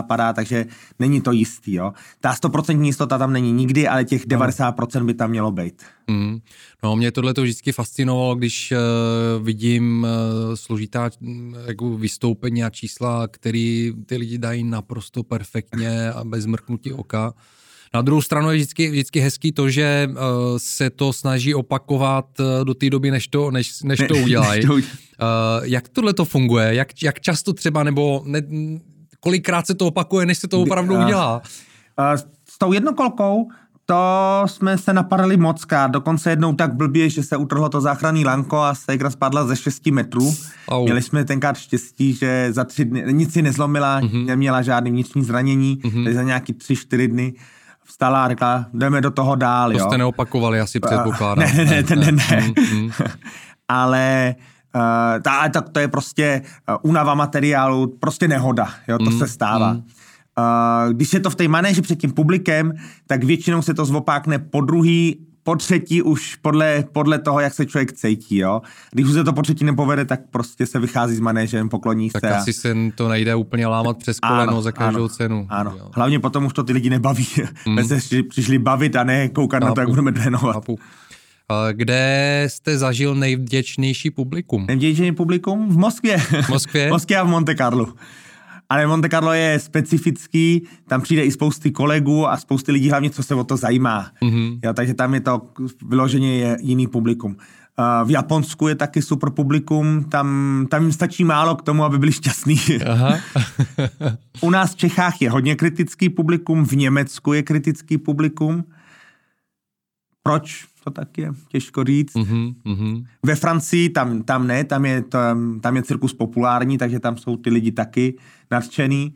padá, takže není to jistý, jo. Ta 100% jistota tam není nikdy, ale těch 90% by tam mělo být. No, mě tohle to vždycky fascinovalo, když vidím složitá jako vystoupení a čísla, který ty lidi dají naprosto perfektně a bez mrknutí oka. Na druhou stranu je vždycky hezký to, že se to snaží opakovat do té doby, než to udělají. Jak tohle to funguje? Jak často třeba, nebo kolikrát se to opakuje, než se to opravdu udělá? S tou jednokolkou To jsme se napadali mockrát, dokonce jednou tak blbě, že se utrhlo to záchranný lanko a ségra spadla ze 6 metrů. Au. Měli jsme tenkrát štěstí, že za 3 dny nic si nezlomila, neměla žádný vnitřní zranění, takže za nějaký 3-4 dny vstala a řekla, jdeme do toho dál. To jste neopakovali, asi předpokládám. Ne. Ale... tak to je prostě únava materiálu, prostě nehoda, jo, to se stává. Když je to v té manéži před tím publikem, tak většinou se to zopákne po druhý, po třetí už podle toho, jak se člověk cítí, jo. Když už se to po třetí nepovede, tak prostě se vychází s manéžem, pokloní se. Tak asi se to nejde úplně lámat přes koleno za každou cenu. Ano, jo. Hlavně potom už to ty lidi nebaví. Se přišli bavit a ne koukat na to, jak budeme trénovat. Kde jste zažil nejvděčnější publikum? Nejvděčnější publikum? V Moskvě. V Moskvě? V Moskvě a v Monte Carlo. Ale Monte Carlo je specifický, tam přijde i spousty kolegů a spousty lidí, hlavně co se o to zajímá. Jo, takže tam je to vyloženě jiný publikum. V Japonsku je taky super publikum, tam jim stačí málo k tomu, aby byli šťastní. Aha. U nás v Čechách je hodně kritický publikum, v Německu je kritický publikum. Proč? To tak je těžko říct. Ve Francii tam ne, tam je cirkus populární, takže tam jsou ty lidi taky nadšený.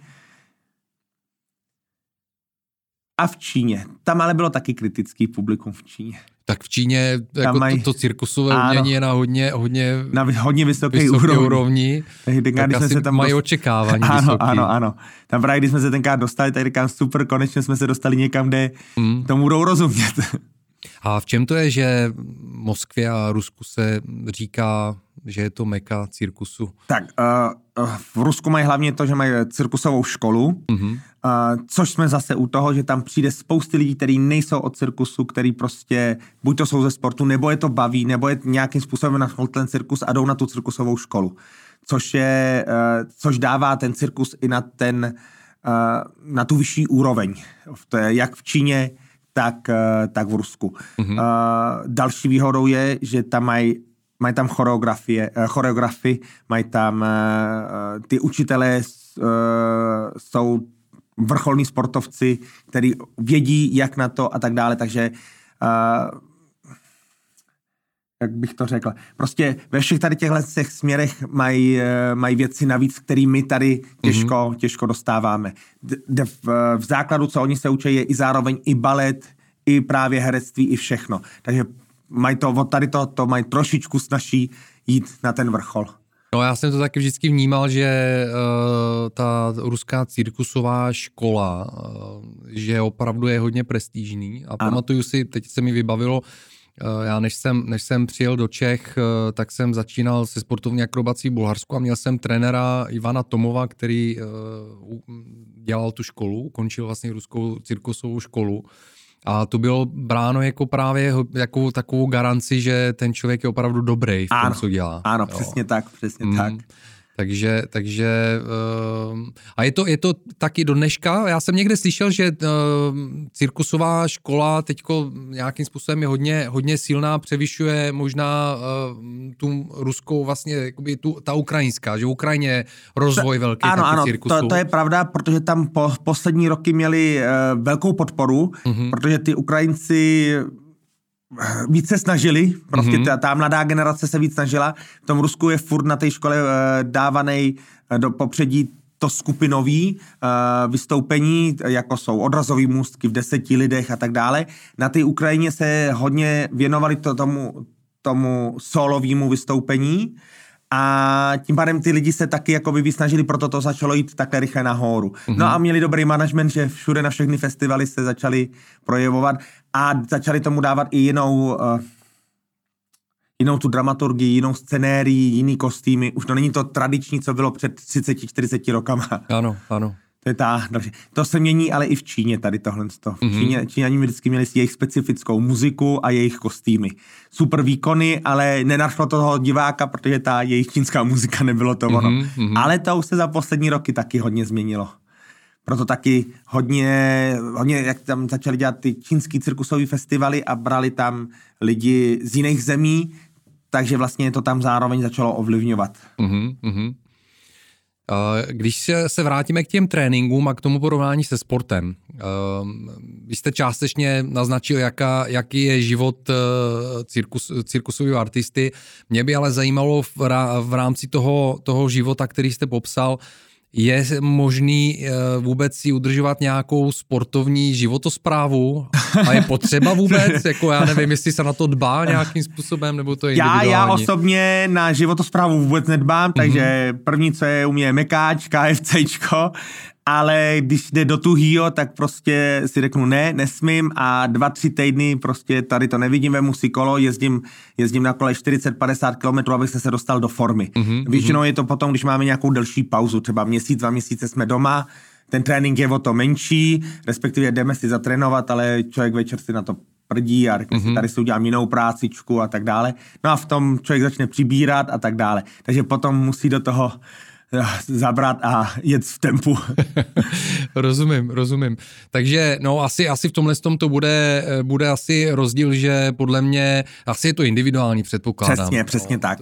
A v Číně. Tam ale bylo taky kritický publikum v Číně. Tak v Číně jako to cirkusové umění je na hodně vysoké úrovni. Tak asi se tam mají očekávání vysoké. Ano. Tam právě, když jsme se tenkrát dostali, tak říkám super, konečně jsme se dostali někam, kde tomu budou rozumět. A v čem to je, že Moskvě a Rusku se říká, že je to meka cirkusu? Tak v Rusku mají hlavně to, že mají cirkusovou školu, což jsme zase u toho, že tam přijde spousty lidí, kteří nejsou od cirkusu, který prostě buď to jsou ze sportu, nebo je to baví, nebo je nějakým způsobem na ten cirkus a jdou na tu cirkusovou školu. Což dává ten cirkus i na na tu vyšší úroveň. To je jak v Číně, tak v Rusku. Další výhodou je, že tam mají tam choreografii, mají tam ty učitelé jsou vrcholní sportovci, kteří vědí, jak na to a tak dále, takže jak bych to řekl. Prostě ve všech tady těchto směrech mají věci navíc, které my tady těžko dostáváme. V základu, co oni se učí, je i zároveň i balet, i právě herectví, i všechno. Takže mají to od tady to mají trošičku snaží jít na ten vrchol. No já jsem to taky vždycky vnímal, že ta ruská cirkusová škola, že opravdu je hodně prestižní. A pamatuju si, teď se mi vybavilo, já než jsem přijel do Čech, tak jsem začínal se sportovní akrobací v Bulharsku a měl jsem trenéra Ivana Tomova, který dělal tu školu, ukončil vlastně ruskou cirkusovou školu. A to bylo bráno jako právě jako takovou garanci, že ten člověk je opravdu dobrý v tom, co dělá. Ano, přesně tak. Takže a je to taky do dneška. Já jsem někde slyšel, že cirkusová škola teďko nějakým způsobem je hodně silná, převyšuje možná tu ruskou vlastně, jakoby ta ukrajinská, že v Ukrajině rozvoj velký cirkusu. Ano, to je pravda, protože tam poslední roky měli velkou podporu, protože ty Ukrajinci víc se snažili, prostě ta mladá generace se víc snažila. V tom Rusku je furt na té škole dávaný do popředí to skupinový vystoupení, jako jsou odrazový můstky v 10 lidech a tak dále. Na té Ukrajině se hodně věnovali tomu solovému vystoupení a tím pádem ty lidi se taky jakoby vysnažili, proto to začalo jít takhle rychle nahoru. No a měli dobrý management, že všude na všechny festivaly se začali projevovat a začali tomu dávat i jinou tu dramaturgii, jinou scenérii, jiný kostýmy. Už to není to tradiční, co bylo před 30-40 rokama. Ano. To je to se mění, ale i v Číně tady tohle. Číňani vždycky měli jejich specifickou muziku a jejich kostýmy. Super výkony, ale nenašlo toho diváka, protože ta jejich čínská muzika nebylo to ono. Ale to už se za poslední roky taky hodně změnilo. Proto taky hodně, jak tam začali dělat ty čínský cirkusové festivaly a brali tam lidi z jiných zemí, takže vlastně to tam zároveň začalo ovlivňovat. Když se vrátíme k těm tréninkům a k tomu porovnání se sportem, vy jste částečně naznačil, jaký je život cirkusového artisty. Mě by ale zajímalo v rámci toho života, který jste popsal, je možný vůbec si udržovat nějakou sportovní životosprávu? A je potřeba vůbec? Jako já nevím, jestli se na to dbá nějakým způsobem, nebo to je individuální? Já osobně na životosprávu vůbec nedbám, takže první, co je u mě, mekáč, KFCčko, ale když jde do tuhýho, tak prostě si řeknu ne, nesmím a 2-3 týdny prostě tady to nevidím, vemu si kolo, jezdím na kole 40-50 km, abych se dostal do formy. Většinou je to potom, když máme nějakou delší pauzu, třeba měsíc, 2 měsíce jsme doma, ten trénink je o to menší, respektive jdeme si zatrénovat, ale člověk večer si na to prdí a řekne si, tady si udělám jinou prácičku a tak dále. No a v tom člověk začne přibírat a tak dále. Takže potom musí do toho zabrat a jet v tempu. Rozumím. Takže no asi v tomhle tom to bude asi rozdíl, že podle mě asi je to individuální, předpokládám. Přesně tak.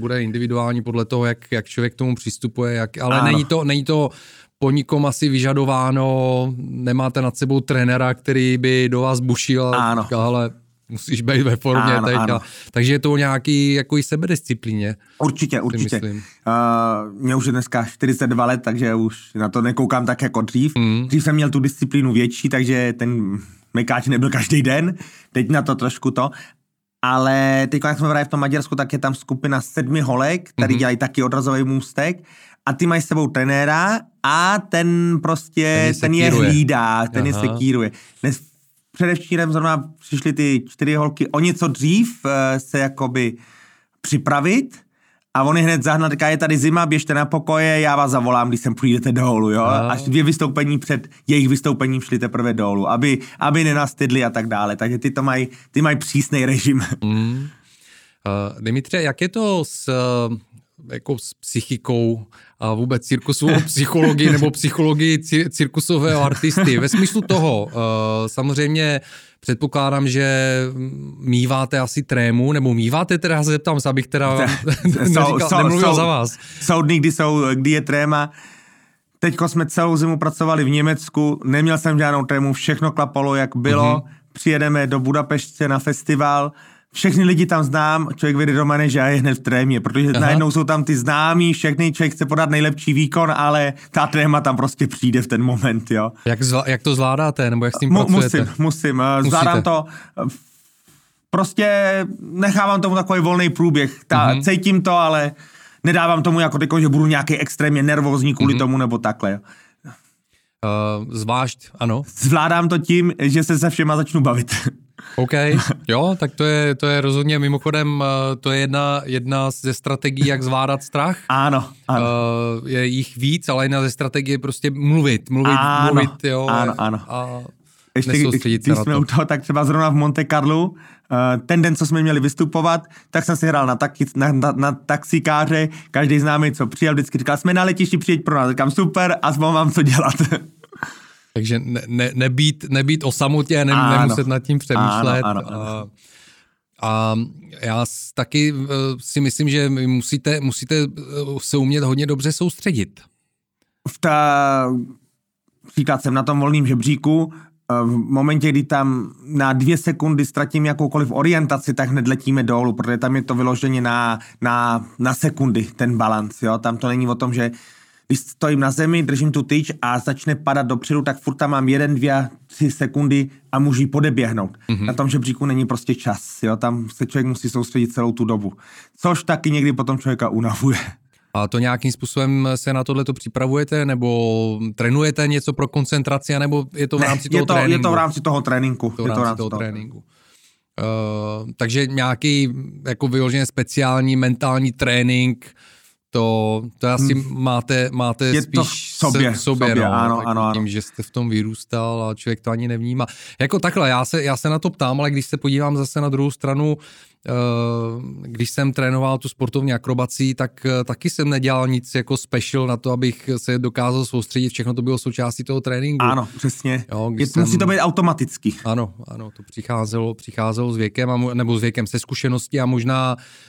Bude individuální podle toho, jak člověk k tomu přistupuje, ale ano. Není to po nikom asi vyžadováno, nemáte nad sebou trenéra, který by do vás bušil a říkal, hele, musíš být ve formě teď. Takže je to o nějaký jako i sebedisciplíně. Určitě. Mě už je dneska 42 let, takže už na to nekoukám tak jako dřív. Dřív jsem měl tu disciplínu větší, takže ten mekáč nebyl každý den. Teď na to trošku to. Ale teď, jak jsme vrali v tom Maďarsku, tak je tam skupina 7 holek, tady dělají taky odrazový můstek. A ty mají s sebou trenéra a ten prostě, ten je hlídá, ten je sekíruje. Předevčírem zrovna přišly ty 4 holky o něco dřív se jakoby připravit a on je hned zahnal, říká, je tady zima, běžte na pokoje, já vás zavolám, když sem půjdete dolů, jo. Až 2 vystoupení před jejich vystoupením šli teprve dolů, aby nenastydli a tak dále. Takže ty mají přísný režim. Dimitře, jak je to s psychikou a vůbec cirkusovou psychologii nebo psychologii cirkusového artisty. Ve smyslu toho, samozřejmě předpokládám, že míváte asi trému, nebo míváte, teda se zeptám, abych teda nemluvil za vás. Jsou dny, kdy je tréma. Teďko jsme celou zimu pracovali v Německu, neměl jsem žádnou trému, všechno klapalo, jak bylo. Přijedeme do Budapešti na festival, všechny lidi tam znám, člověk vyjde do manaže a je hned v trémě, protože najednou jsou tam ty známí, všechny, člověk chce podat nejlepší výkon, ale ta tréma tam prostě přijde v ten moment, jo. Jak to zvládáte, nebo jak s tím pracujete? Musím. Zvládám to. Prostě nechávám tomu takový volný průběh. Cítím to, ale nedávám tomu jako, že budu nějaký extrémně nervózní kvůli tomu, nebo takhle, jo. Zvlášť, ano. Zvládám to tím, že se všema začnu bavit. OK, jo, tak to je rozhodně, mimochodem, to je jedna ze strategií, jak zvládat strach. Ano. Je jich víc, ale jedna ze strategií je prostě mluvit, jo. Ano. A nesoustředit se na to. Když jsme u toho, tak třeba zrovna v Monte Carlu, ten den, co jsme měli vystupovat, tak jsem si hrál na taxikáře, každý známý, co přijel, vždycky říkal, jsme na letišti, přijeď pro nás, říkám super, aspoň mám co dělat. Takže nebýt o samotě, nemuset nad tím přemýšlet. Ano. A já taky si myslím, že musíte se umět hodně dobře soustředit. Příklad jsem na tom volném žebříku, v momentě, kdy tam na 2 sekundy ztratím jakoukoliv orientaci, tak hned letíme dolů, protože tam je to vyloženě na sekundy, ten balanc. Jo? Tam to není o tom, že když stojím na zemi, držím tu tyč a začne padat dopředu, tak furt tam mám 1, 2, 3 sekundy a můžu ji podeběhnout. Na tom žebříku není prostě čas, jo? Tam se člověk musí soustředit celou tu dobu. Což taky někdy potom člověka unavuje. A to nějakým způsobem se na tohleto připravujete, nebo trénujete něco pro koncentraci, nebo je to v rámci toho tréninku? Je to v rámci toho tréninku. Takže nějaký jako vyloženě speciální mentální trénink, to asi máte je spíš v sobě no, ano. Tím, že jste v tom vyrůstal a člověk to ani nevnímá. Jako takhle, já se na to ptám, ale když se podívám zase na druhou stranu, když jsem trénoval tu sportovní akrobaci, tak taky jsem nedělal nic jako special na to, abych se dokázal soustředit, všechno to bylo součástí toho tréninku. Ano, přesně. Jo, musí to být automaticky. Ano, to přicházelo s věkem, nebo s věkem se zkušeností a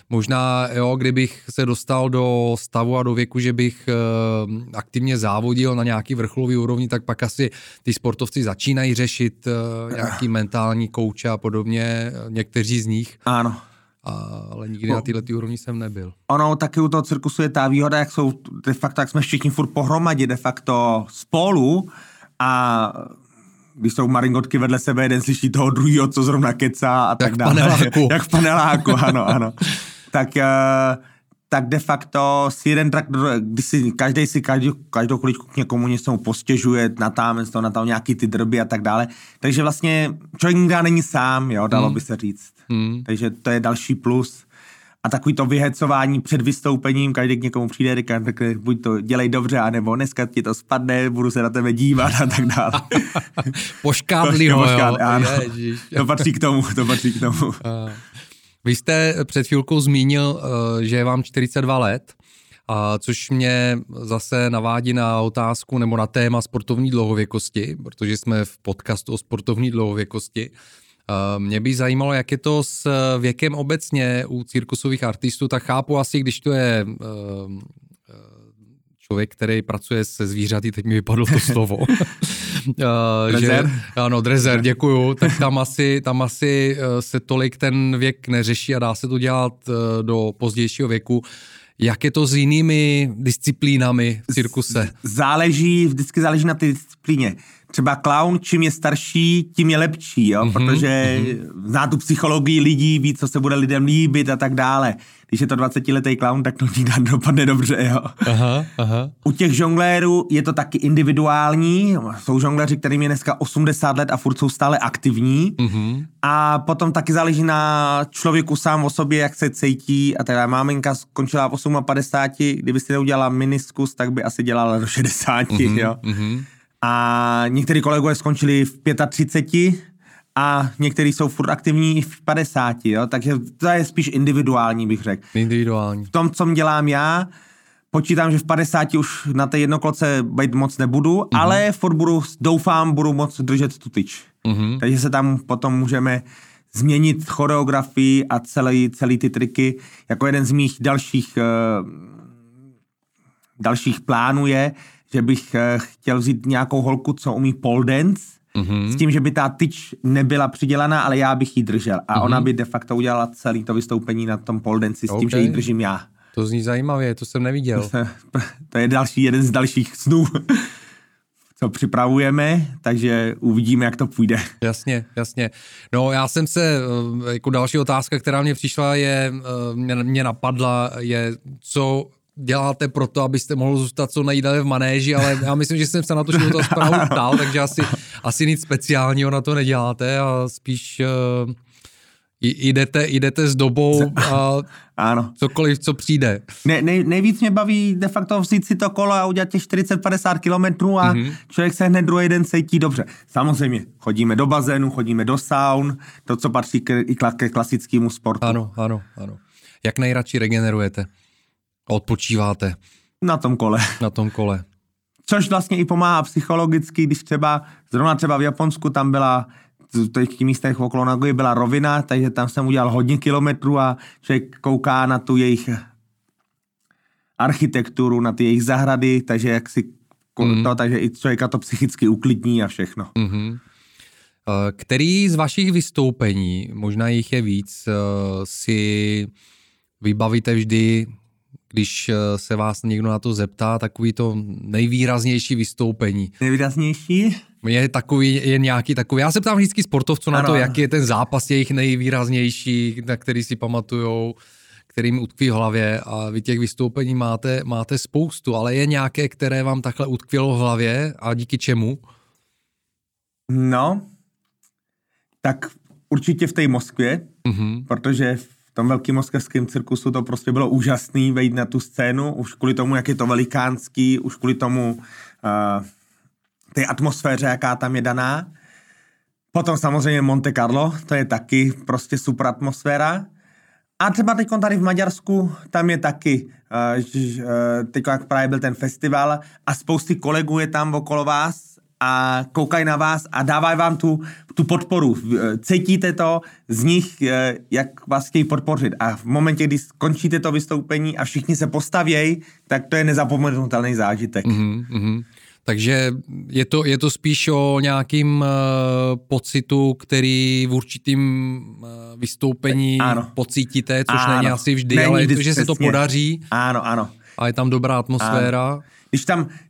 možná jo, kdybych se dostal do do stavu a do věku, že bych aktivně závodil na nějaký vrcholový úrovni, tak pak asi ty sportovci začínají řešit nějaký mentální kouče a podobně, někteří z nich. Ano. Ale nikdy na této úrovni jsem nebyl. Ono taky u toho cirkusu je ta výhoda, jak jsou de facto, jak jsme všichni furt pohromadě de facto spolu a když jsou maringotky vedle sebe, jeden slyší toho druhého, co zrovna kecá a tak dále. Jak v paneláku. Ano, ano. Tak de facto si jeden trak, když si každou chviličku k někomu něco postěžuje, natáhl nějaký ty drby a tak dále. Takže vlastně člověk nikdy není sám, jo, dalo by se říct. Takže to je další plus. A takový to vyhecování před vystoupením, každý k někomu přijde, říká, buď to dělej dobře, anebo dneska ti to spadne, budu se na tebe dívat a tak dále. Poškádli ho, jo. To patří k tomu. Vy jste před chvilkou zmínil, že je vám 42 let, což mě zase navádí na otázku nebo na téma sportovní dlouhověkosti, protože jsme v podcastu o sportovní dlouhověkosti. Mě by zajímalo, jak je to s věkem obecně u cirkusových artistů, tak chápu asi, když to je člověk, který pracuje se zvířaty, teď mi vypadlo to slovo. Drezer? Ano, drezer, děkuju. Tak tam asi se tolik ten věk neřeší a dá se to dělat do pozdějšího věku. Jak je to s jinými disciplínami v cirkuse? Vždycky záleží na té disciplíně. Třeba klaun, čím je starší, tím je lepší, jo? Protože zná tu psychologii lidí, ví, co se bude lidem líbit a tak dále. Když je to 20-letý klaun, tak to nikdy dopadne dobře. Jo? Aha. U těch žonglérů je to taky individuální. Jsou žongléři, kterým je dneska 80 let a furt jsou stále aktivní. A potom taky záleží na člověku sám o sobě, jak se cítí. A teda máminka skončila v 58, kdyby si neudělala meniskus, tak by asi dělala do 60. Jo? A některý kolegové skončili v 35 a některý jsou furt aktivní i v 50, jo? Takže to je spíš individuální, bych řekl. Individuální. V tom, co dělám já, počítám, že v 50 už na té jednokloce být moc nebudu, ale furt doufám, budu moc držet tu tyč. Takže se tam potom můžeme změnit choreografii a celý ty triky. Jako jeden z mých dalších plánů je, že bych chtěl vzít nějakou holku, co umí pole dance, s tím, že by ta tyč nebyla přidělaná, ale já bych ji držel. A ona by de facto udělala celé to vystoupení na tom pole dance s tím, že ji držím já. To zní zajímavě, to jsem neviděl. To je jeden z dalších snů, co připravujeme, takže uvidíme, jak to půjde. Jasně. No já jsem se, jako další otázka, která mě přišla, mě napadla, co děláte proto, abyste mohl zůstat co nejdále v manéži, ale já myslím, že jsem se na to života zprávu ptal, takže asi nic speciálního na to neděláte a spíš jdete s dobou a ano. Cokoliv, co přijde. Nejvíc mě baví de facto vzít si to kolo a udělat těch 40-50 kilometrů a člověk se hned druhý den cítí dobře. Samozřejmě chodíme do bazénu, chodíme do saun, to, co patří ke klasickému sportu. Ano. Jak nejradši regenerujete? Odpočíváte? Na tom kole. Což vlastně i pomáhá psychologicky, když zrovna v Japonsku tam byla, v těch místech okolo Nagoji byla rovina, takže tam jsem udělal hodně kilometrů a člověk kouká na tu jejich architekturu, na ty jejich zahrady, takže jak si to, takže i člověka to psychicky uklidní a všechno. Který z vašich vystoupení, možná jich je víc, si vybavíte vždy, když se vás někdo na to zeptá, takový to nejvýraznější vystoupení. Nejvýraznější? Já se ptám vždycky sportovců na to, jaký je ten zápas jejich nejvýraznější, na který si pamatujou, který jim utkví v hlavě a vy těch vystoupení máte spoustu, ale je nějaké, které vám takhle utkvělo v hlavě a díky čemu? No, tak určitě v té Moskvě, protože v tom velkým moskevském cirkusu to prostě bylo úžasný vejít na tu scénu, už kvůli tomu, jak je to velikánský, už kvůli tomu té atmosféře, jaká tam je daná. Potom samozřejmě Monte Carlo, to je taky prostě super atmosféra. A třeba teď tady v Maďarsku, tam je taky, teď jak právě byl ten festival a spousty kolegů je tam okolo vás a koukají na vás a dávají vám tu podporu. Cítíte to z nich, jak vás chtějí podpořit. A v momentě, kdy skončíte to vystoupení a všichni se postavějí, tak to je nezapomenutelný zážitek. Mm-hmm. Takže je to spíš o nějakým pocitu, který v určitým vystoupení pocítíte, což není asi vždy, ale je to, že se to podaří. Ano. A je tam dobrá atmosféra. Ano.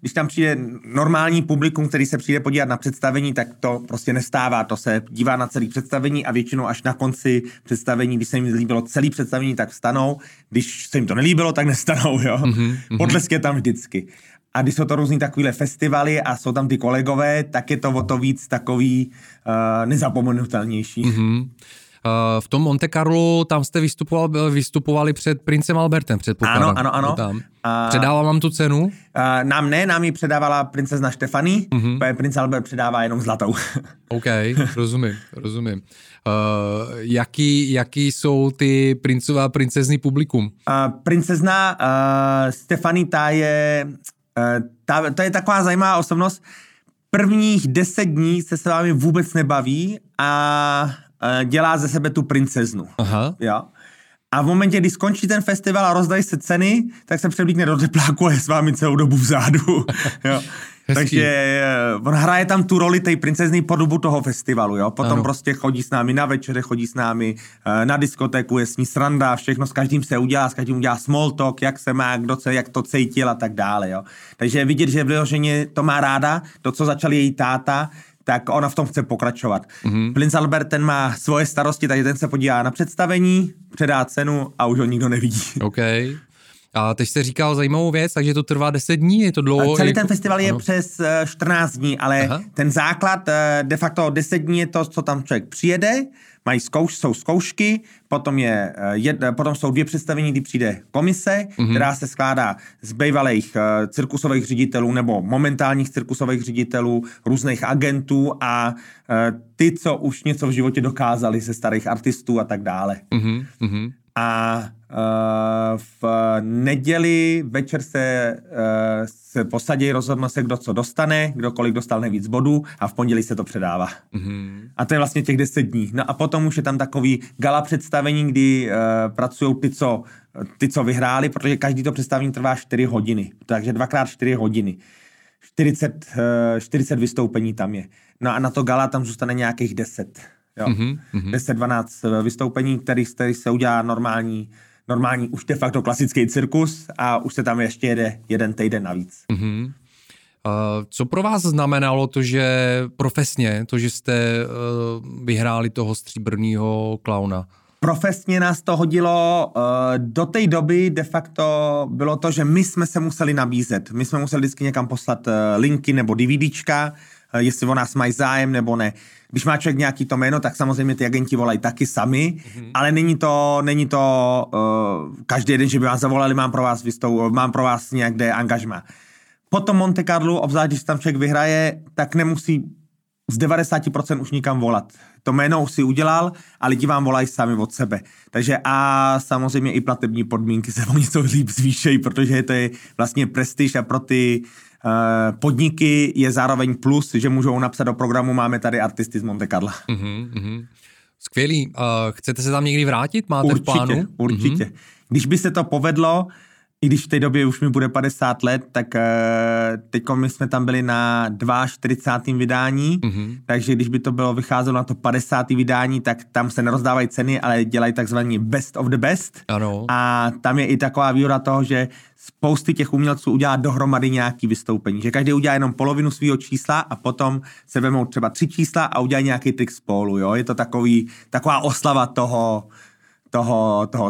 Když tam přijde normální publikum, který se přijde podívat na představení, tak to prostě nestává. To se dívá na celé představení a většinou až na konci představení, když se jim líbilo celé představení, tak vstanou. Když se jim to nelíbilo, tak nestanou, jo. Mm-hmm. Potlesk je tam vždycky. A když jsou to různý takovýhle festivaly a jsou tam ty kolegové, tak je to o to víc takový nezapomenutelnější. Mm-hmm. V tom Monte Carlo, tam jste vystupovali před princem Albertem, předpokládám. Ano. Tam. Předává vám tu cenu? Nám ji předávala princezna Štefany, protože princ Albert předává jenom zlatou. OK, rozumím. Jaký jsou ty princové a princezní publikum? Princezna Štefany, ta je taková zajímavá osobnost. Prvních 10 dní se s vámi vůbec nebaví a dělá ze sebe tu princeznu. Aha. Jo? A v momentě, kdy skončí ten festival a rozdají se ceny, tak se převlíkne do tepláku a je s vámi celou dobu vzadu. Jo? Takže on hraje tam tu roli té princezny po dobu toho festivalu. Jo? Potom prostě chodí s námi na večeře, chodí s námi na diskotéku, je s ní sranda, všechno, s každým udělá small talk, jak se má, jak to cítil a tak dále. Jo? Takže vidět, že vyloženě to má ráda, to, co začal její táta, tak ona v tom chce pokračovat. Mm-hmm. Princ Albert, ten má svoje starosti, takže ten se podívá na představení, předá cenu a už ho nikdo nevidí. OK. A teď jste říkal zajímavou věc, takže to trvá 10 dní, je to dlouho? Celý ten festival je přes 14 dní, ale ten základ de facto 10 dní je to, co tam člověk přijede, jsou zkoušky, potom jsou 2 představení, kdy přijde komise, která se skládá z bývalých cirkusových ředitelů nebo momentálních cirkusových ředitelů, různých agentů a ty, co už něco v životě dokázali, ze starých artistů a tak dále. Mm-hmm. A v neděli večer se posadí, rozhodne se, kdo co dostane, kdo kolik dostal nejvíc bodů a v pondělí se to předává. Mm-hmm. A to je vlastně těch 10 dní. No a potom už je tam takový gala představení, kdy pracují ty, co vyhráli, protože každý to představení trvá 4 hodiny. Takže 2x4 hodiny. 40 vystoupení tam je. No a na to gala tam zůstane nějakých 10. Jo. Mm-hmm. 10-12 vystoupení, který se udělá normální, už de facto klasický cirkus a už se tam ještě jede jeden týden navíc. Mm-hmm. Co pro vás znamenalo to, že profesně, to, že jste vyhráli toho stříbrného klauna? Profesně nás to hodilo, do té doby de facto bylo to, že my jsme se museli nabízet. My jsme museli vždycky někam poslat linky nebo DVDčka, jestli o nás mají zájem nebo ne. Když má člověk nějaký to jméno, tak samozřejmě ty agenti volají taky sami, ale není to každý den, že by vám zavolali, mám pro vás někde angažma. Potom Monte Carlo, obzvlášť když tam člověk vyhraje, tak nemusí z 90% už nikam volat. To jméno už si udělal a lidi vám volají sami od sebe. Takže a samozřejmě i platební podmínky se o něco líp zvýšejí, protože to je vlastně prestiž a pro ty podniky je zároveň plus, že můžou napsat do programu, máme tady artisty z Monte Carla. Mm-hmm. Skvělý. Chcete se tam někdy vrátit? Máte určitě, v plánu? Určitě. Mm-hmm. Když by se to povedlo, i když v té době už mi bude 50 let, tak teďko my jsme tam byli na 42. vydání, takže když by to bylo vycházelo na to 50. vydání, tak tam se nerozdávají ceny, ale dělají takzvaný best of the best. Ano. A tam je i taková výhoda toho, že spousty těch umělců udělá dohromady nějaký vystoupení, že každý udělá jenom polovinu svého čísla a potom se vemou třeba 3 čísla a udělá nějaký trik spolu, jo? Je to taková oslava toho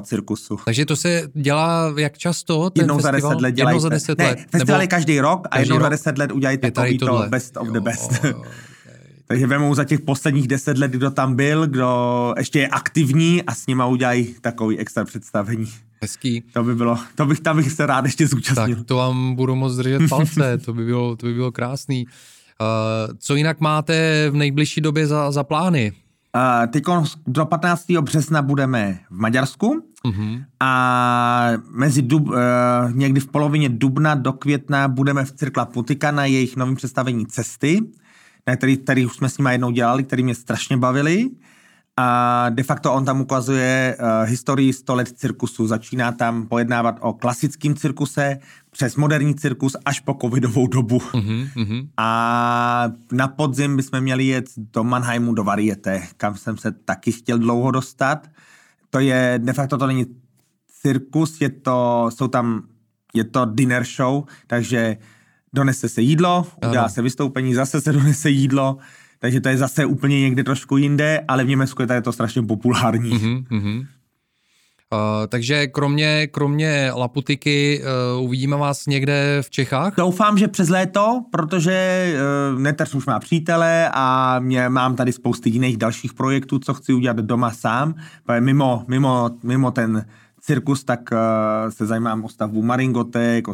cirkusu. Takže to se dělá jak často? Ten jednou festival? Za 10 let dělají. Jednou za 10 let. Ne, festival je každý rok a jednou za 10 let udělají takový to best of the best. Jo, takže vemou za těch posledních 10 let, kdo tam byl, kdo ještě je aktivní a s nima udělají takový extra představení. Hezký. To by bylo, tam bych se rád ještě zúčastnil. Tak to vám budu moc držet palce, to by bylo krásný. Co jinak máte v nejbližší době za plány? Teď do 15. března budeme v Maďarsku a mezi někdy v polovině dubna do května budeme v Cirque La Putyka na jejich novém představení Cesty. který už jsme s nima jednou dělali, který mě strašně bavili. A de facto on tam ukazuje historii 100 let cirkusu. Začíná tam pojednávat o klasickém cirkuse přes moderní cirkus až po covidovou dobu. A na podzim bychom měli jet do Mannheimu, do Varieté, kam jsem se taky chtěl dlouho dostat. To je, de facto to není cirkus, je to dinner show, takže donese se jídlo, udělá se vystoupení, zase se donese jídlo. Takže to je zase úplně někde trošku jinde, ale v Německu je tady to strašně populární. Takže kromě La Putyky uvidíme vás někde v Čechách? Doufám, že přes léto, protože Neteř už má přítele a mám tady spousty jiných dalších projektů, co chci udělat doma sám. Mimo ten cirkus, tak se zajímám o stavbu maringotek,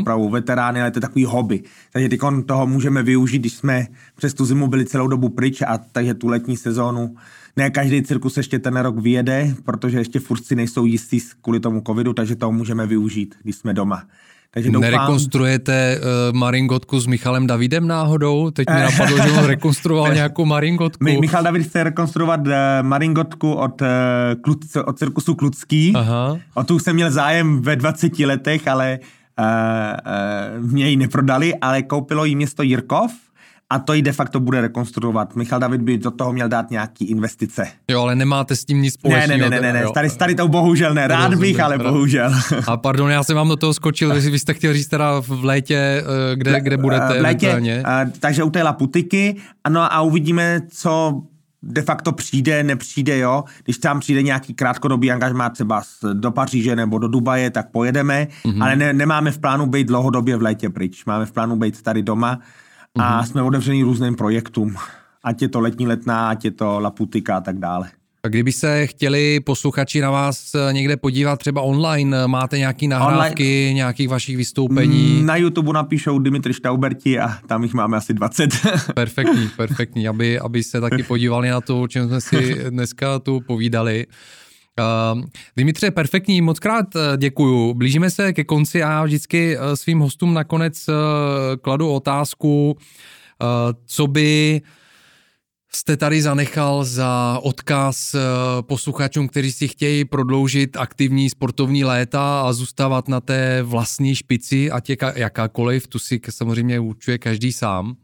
opravu veterány, ale to je takový hobby. Takže teď toho můžeme využít, když jsme přes tu zimu byli celou dobu pryč, a takže tu letní sezónu. Ne každý cirkus ještě ten rok vyjede, protože ještě furt si nejsou jistí kvůli tomu covidu, takže toho můžeme využít, když jsme doma. Takže doufám... Nerekonstruujete maringotku s Michalem Davidem náhodou? Teď mi napadlo, že on rekonstruoval nějakou maringotku. Michal David chce rekonstruovat maringotku od cirkusu Kludský. Aha. O tu jsem měl zájem ve 20 letech, ale mě ji neprodali, ale koupilo ji město Jirkov. A to ji de facto bude rekonstruovat. Michal David by do toho měl dát nějaký investice. Jo, ale nemáte s tím nic společného. Ne. Tady to bohužel ne. Rád bych, ale bohužel. A pardon, já jsem vám do toho skočil, vy jste chtěl říct teda v létě, kde budete. V létě, takže u té La Putyky. Ano, a uvidíme, co de facto přijde, nepřijde, jo. Když tam přijde nějaký krátkodobý angažmá třeba do Paříže nebo do Dubaje, tak pojedeme. Ale nemáme v plánu být dlouhodobě v létě pryč. Máme v plánu být tady doma. A jsme otevření různým projektům. Ať je to Letní letná, ať je to La Putyka a tak dále. A kdyby se chtěli posluchači na vás někde podívat třeba online, máte nějaké nahrávky, nějakých vašich vystoupení? Na YouTube napíšou Dimitr Štauberti a tam jich máme asi 20. Perfektní, aby se taky podívali na to, o čem jsme si dneska tu povídali. Dimitře, perfektní, moc krát děkuju. Blížíme se ke konci a já vždycky svým hostům nakonec kladu otázku, co by jste tady zanechal za odkaz posluchačům, kteří si chtějí prodloužit aktivní sportovní léta a zůstávat na té vlastní špici, ať je jakákoliv, tu si samozřejmě určuje každý sám.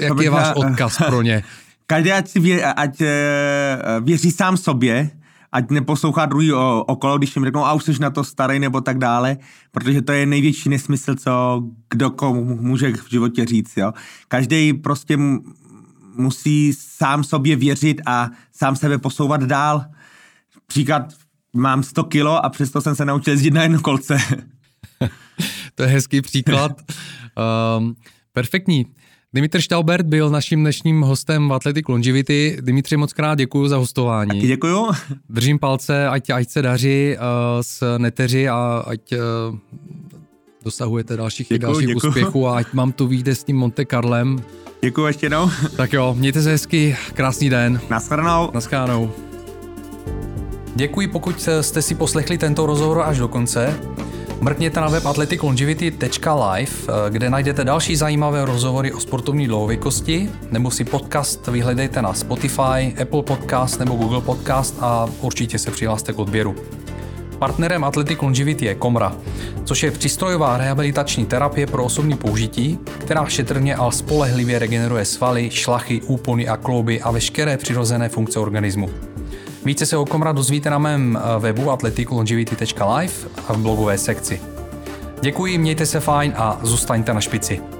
Jaký je váš odkaz pro ně? Každý ať věří sám sobě, ať neposlouchá druhý okolo, když jim řeknou, a už jsi na to starý nebo tak dále, protože to je největší nesmysl, co kdo komu může v životě říct. Jo. Každý prostě musí sám sobě věřit a sám sebe posouvat dál. Příklad, mám 100 kilo a přesto jsem se naučil jezdit na jedno kolce. To je hezký příklad. Perfektní. Dimitr Štaubert byl naším dnešním hostem v Athletic Longevity. Dimitře, moc krát děkuju za hostování. Taky děkuju. Držím palce, ať se daří s Neteři a ať dosahujete dalších úspěchů a ať mám tu výjde s tím Monte Carlem. Děkuju ještě jednou. Tak jo, mějte se hezky, krásný den. Naschledanou. Děkuji, pokud jste si poslechli tento rozhovor až do konce. Mrkněte na web athleticlongevity.live, kde najdete další zajímavé rozhovory o sportovní dlouhověkosti, nebo si podcast vyhledejte na Spotify, Apple Podcast nebo Google Podcast a určitě se přihlaste k odběru. Partnerem Athletic Longevity je Komra, což je přístrojová rehabilitační terapie pro osobní použití, která šetrně a spolehlivě regeneruje svaly, šlachy, úpony a klouby a veškeré přirozené funkce organismu. Více se o Komra dozvíte na mém webu athleticlongevity.live a v blogové sekci. Děkuji, mějte se fajn a zůstaňte na špici.